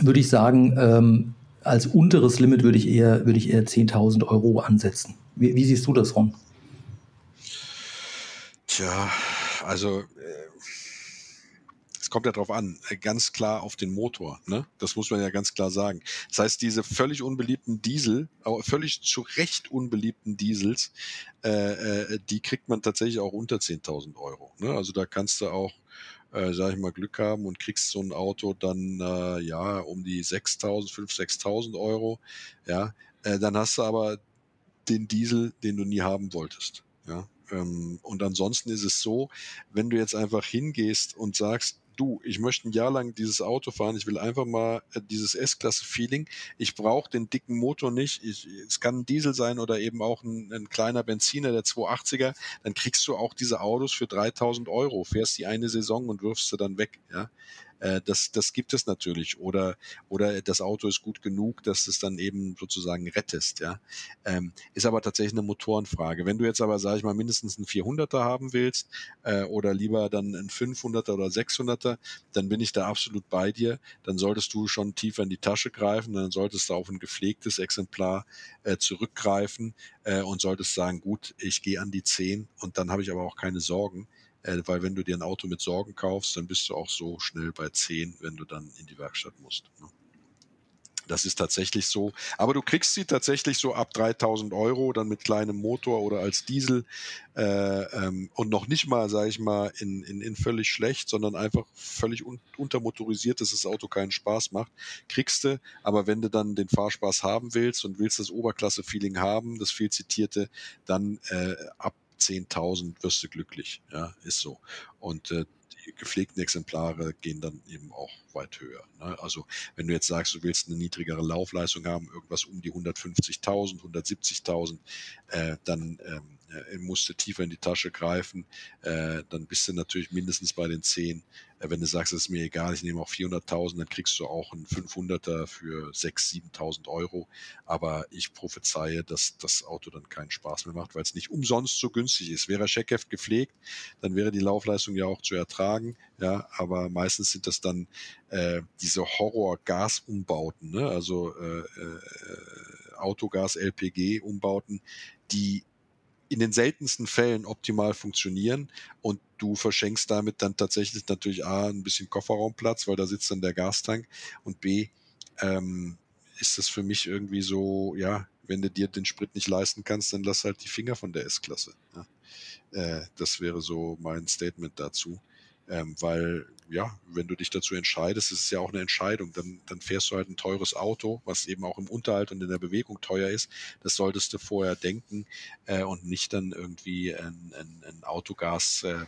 würde ich sagen, als unteres Limit würde ich eher, würde ich eher zehntausend Euro ansetzen. Wie, wie siehst du das, Ron? Tja, also... kommt ja drauf an, ganz klar auf den Motor, ne? Das muss man ja ganz klar sagen. Das heißt, diese völlig unbeliebten Diesel, völlig zu Recht unbeliebten Diesels, äh, äh, die kriegt man tatsächlich auch unter zehntausend Euro, ne? Also da kannst du auch, äh, sag ich mal, Glück haben und kriegst so ein Auto dann, äh, ja, um die sechstausend, fünftausend, sechstausend Euro, ja, äh, dann hast du aber den Diesel, den du nie haben wolltest, ja. Ähm, und ansonsten ist es so, wenn du jetzt einfach hingehst und sagst, du, ich möchte ein Jahr lang dieses Auto fahren, ich will einfach mal äh, dieses S-Klasse-Feeling, ich brauche den dicken Motor nicht, ich, es kann ein Diesel sein oder eben auch ein, ein kleiner Benziner, der zweihundertachtziger, dann kriegst du auch diese Autos für dreitausend Euro, fährst die eine Saison und wirfst sie dann weg, ja. Das, das gibt es natürlich, oder, oder das Auto ist gut genug, dass du es dann eben sozusagen rettest, ja. Ähm, ist aber tatsächlich eine Motorenfrage. Wenn du jetzt aber, sag ich mal, mindestens einen vierhunderter haben willst, äh, oder lieber dann einen fünfhunderter oder sechshunderter, dann bin ich da absolut bei dir. Dann solltest du schon tiefer in die Tasche greifen, dann solltest du auf ein gepflegtes Exemplar äh, zurückgreifen äh, und solltest sagen, gut, ich gehe an die zehn und dann habe ich aber auch keine Sorgen. Weil wenn du dir ein Auto mit Sorgen kaufst, dann bist du auch so schnell bei zehn, wenn du dann in die Werkstatt musst. Das ist tatsächlich so. Aber du kriegst sie tatsächlich so ab dreitausend Euro, dann mit kleinem Motor oder als Diesel, äh, ähm, und noch nicht mal, sage ich mal, in, in, in völlig schlecht, sondern einfach völlig un- untermotorisiert, dass das Auto keinen Spaß macht, kriegst du. Aber wenn du dann den Fahrspaß haben willst und willst das Oberklasse-Feeling haben, das viel zitierte, dann äh, ab zehntausend wirst du glücklich, ja, ist so. Und äh, die gepflegten Exemplare gehen dann eben auch weit höher, ne? Also wenn du jetzt sagst, du willst eine niedrigere Laufleistung haben, irgendwas um die hundertfünfzigtausend, hundertsiebzigtausend, äh, dann ähm, äh, musst du tiefer in die Tasche greifen, äh, dann bist du natürlich mindestens bei den zehn. Äh, wenn du sagst, es ist mir egal, ich nehme auch vierhunderttausend, dann kriegst du auch einen fünfhunderter für sechstausend, siebentausend Euro, aber ich prophezeie, dass das Auto dann keinen Spaß mehr macht, weil es nicht umsonst so günstig ist. Wäre Scheckheft gepflegt, dann wäre die Laufleistung ja auch zu ertragen, ja, aber meistens sind das dann äh, diese Horror-Gas-Umbauten, ne? Also äh, äh, Autogas-L P G-Umbauten, die in den seltensten Fällen optimal funktionieren, und du verschenkst damit dann tatsächlich natürlich A, ein bisschen Kofferraumplatz, weil da sitzt dann der Gastank, und B, ähm, ist das für mich irgendwie so, ja, wenn du dir den Sprit nicht leisten kannst, dann lass halt die Finger von der S-Klasse. Ja. Äh, das wäre so mein Statement dazu. ähm, weil ja, wenn du dich dazu entscheidest, ist es ja auch eine Entscheidung, dann, dann fährst du halt ein teures Auto, was eben auch im Unterhalt und in der Bewegung teuer ist. Das solltest du vorher denken äh, und nicht dann irgendwie ein, ein, ein Autogas äh,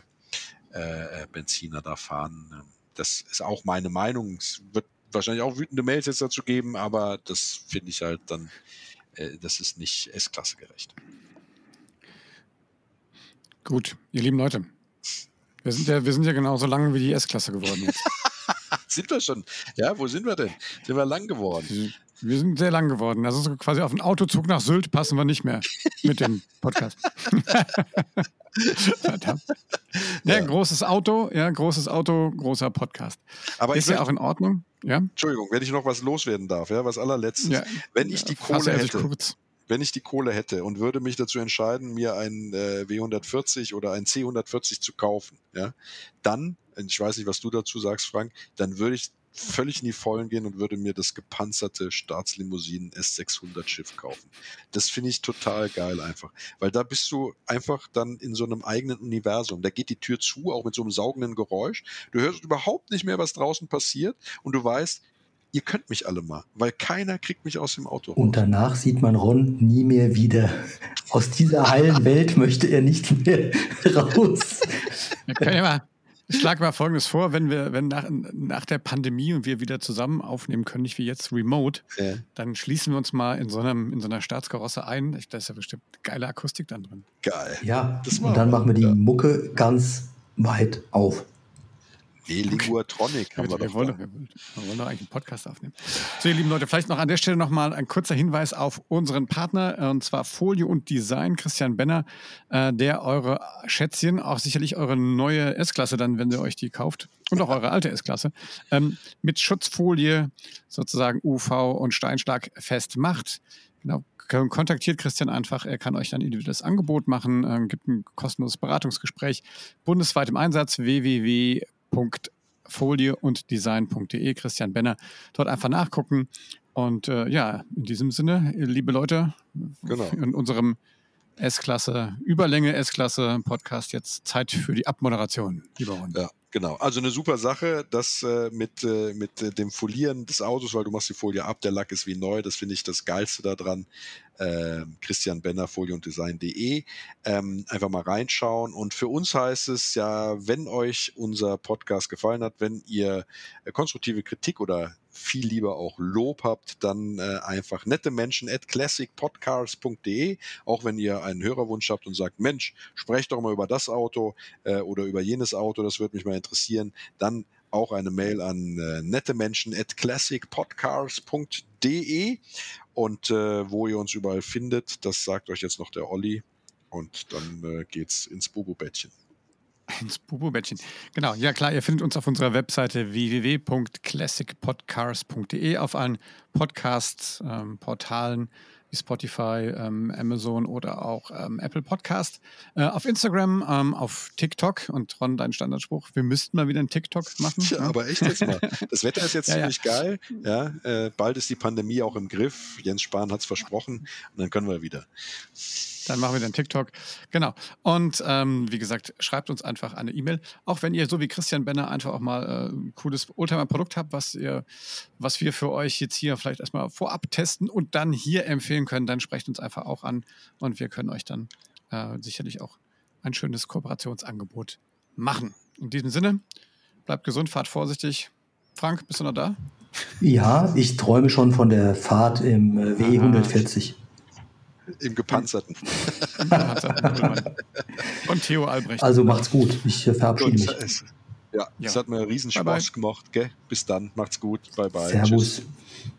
äh, Benziner da fahren. Das ist auch meine Meinung. Es wird wahrscheinlich auch wütende Mails jetzt dazu geben, aber das finde ich halt dann, äh, das ist nicht S-Klasse gerecht. Gut, ihr lieben Leute. Wir sind ja, wir sind ja genauso lang wie die S-Klasse geworden jetzt. Sind wir schon? Ja, wo sind wir denn? Sind wir lang geworden? Wir sind sehr lang geworden. Also quasi auf einen Autozug nach Sylt passen wir nicht mehr mit dem Podcast. Verdammt. Ja, ja, großes Auto, ja, großes Auto, großer Podcast. Aber ist ja auch in Ordnung. Ja? Entschuldigung, wenn ich noch was loswerden darf, ja, was allerletztes. Ja, wenn ich die Kohle hätte. Kurz. Wenn ich die Kohle hätte und würde mich dazu entscheiden, mir einen äh, W hundertvierzig oder einen C hundertvierzig zu kaufen, ja, dann, ich weiß nicht, was du dazu sagst, Frank, dann würde ich völlig in die Vollen gehen und würde mir das gepanzerte Staatslimousinen S sechshundert Schiff kaufen. Das finde ich total geil einfach, weil da bist du einfach dann in so einem eigenen Universum. Da geht die Tür zu, auch mit so einem saugenden Geräusch. Du hörst überhaupt nicht mehr, was draußen passiert und du weißt, ihr könnt mich alle mal, weil keiner kriegt mich aus dem Auto raus. Und danach sieht man Ron nie mehr wieder. Aus dieser heilen Welt möchte er nicht mehr raus. Okay, mal. Ich schlage mal Folgendes vor, wenn wir, wenn nach, nach der Pandemie und wir wieder zusammen aufnehmen können, nicht wie jetzt remote, ja, dann schließen wir uns mal in so, einem, in so einer Staatskarosse ein. Da ist ja bestimmt geile Akustik dann drin. Geil. Ja, das und dann machen wir die ja. Mucke ganz weit auf. Nee, Linguatronic haben wir, wir, doch wollen, wir, wir wollen doch eigentlich einen Podcast aufnehmen. So, ihr lieben Leute, vielleicht noch an der Stelle nochmal ein kurzer Hinweis auf unseren Partner, und zwar Folie und Design, Christian Benner, äh, der eure Schätzchen, auch sicherlich eure neue S-Klasse dann, wenn ihr euch die kauft, und auch eure alte S-Klasse, ähm, mit Schutzfolie sozusagen U V und Steinschlag festmacht. Genau. Kontaktiert Christian einfach, er kann euch dann individuelles Angebot machen, äh, gibt ein kostenloses Beratungsgespräch, bundesweit im Einsatz, w w w punkt folie und design punkt de, Christian Benner, dort einfach nachgucken. Und äh, ja, in diesem Sinne, liebe Leute, genau, in unserem S-Klasse, Überlänge S-Klasse Podcast jetzt Zeit für die Abmoderation, lieber Ron. Ja, genau. Also eine super Sache, das äh, mit, äh, mit äh, dem Folieren des Autos, weil du machst die Folie ab, der Lack ist wie neu, das finde ich das Geilste daran. Ähm, Christian Benner, Folie und Design punkt de. Ähm, einfach mal reinschauen. Und für uns heißt es ja, wenn euch unser Podcast gefallen hat, wenn ihr äh, konstruktive Kritik oder viel lieber auch Lob habt, dann äh, einfach nette Menschen at classic podcars punkt de. Auch wenn ihr einen Hörerwunsch habt und sagt, Mensch, sprecht doch mal über das Auto äh, oder über jenes Auto, das würde mich mal interessieren, dann auch eine Mail an äh, nette Menschen at classic podcars punkt de. Und äh, wo ihr uns überall findet, das sagt euch jetzt noch der Olli. Und dann äh, geht's ins Bubu-Bettchen. Ins Bubu-Bettchen. Genau, ja klar, ihr findet uns auf unserer Webseite w w w punkt classic podcars punkt de, auf allen Podcast-Portalen ähm, wie Spotify, ähm, Amazon oder auch ähm, Apple Podcast, äh, auf Instagram, ähm, auf TikTok. Und Ron, dein Standardspruch, wir müssten mal wieder einen TikTok machen. Ja, ja? Aber echt jetzt mal. Das Wetter ist jetzt ja, ziemlich ja. geil. Ja, äh, bald ist die Pandemie auch im Griff. Jens Spahn hat es versprochen und dann können wir wieder. Dann machen wir dann TikTok. Genau. Und ähm, wie gesagt, schreibt uns einfach eine E-Mail. Auch wenn ihr, so wie Christian Benner, einfach auch mal äh, ein cooles Oldtimer-Produkt habt, was ihr, was wir für euch jetzt hier vielleicht erstmal vorab testen und dann hier empfehlen können, dann sprecht uns einfach auch an und wir können euch dann äh, sicherlich auch ein schönes Kooperationsangebot machen. In diesem Sinne, bleibt gesund, fahrt vorsichtig. Frank, bist du noch da? Ja, ich träume schon von der Fahrt im äh, W hundertvierzig. Im gepanzerten. Im gepanzerten. Und Theo Albrecht. Also macht's gut. Ich verabschiede mich. Es, ja, ja, es hat mir riesen Spaß gemacht. Gell? Bis dann. Macht's gut. Bye, bye. Servus. Tschüss.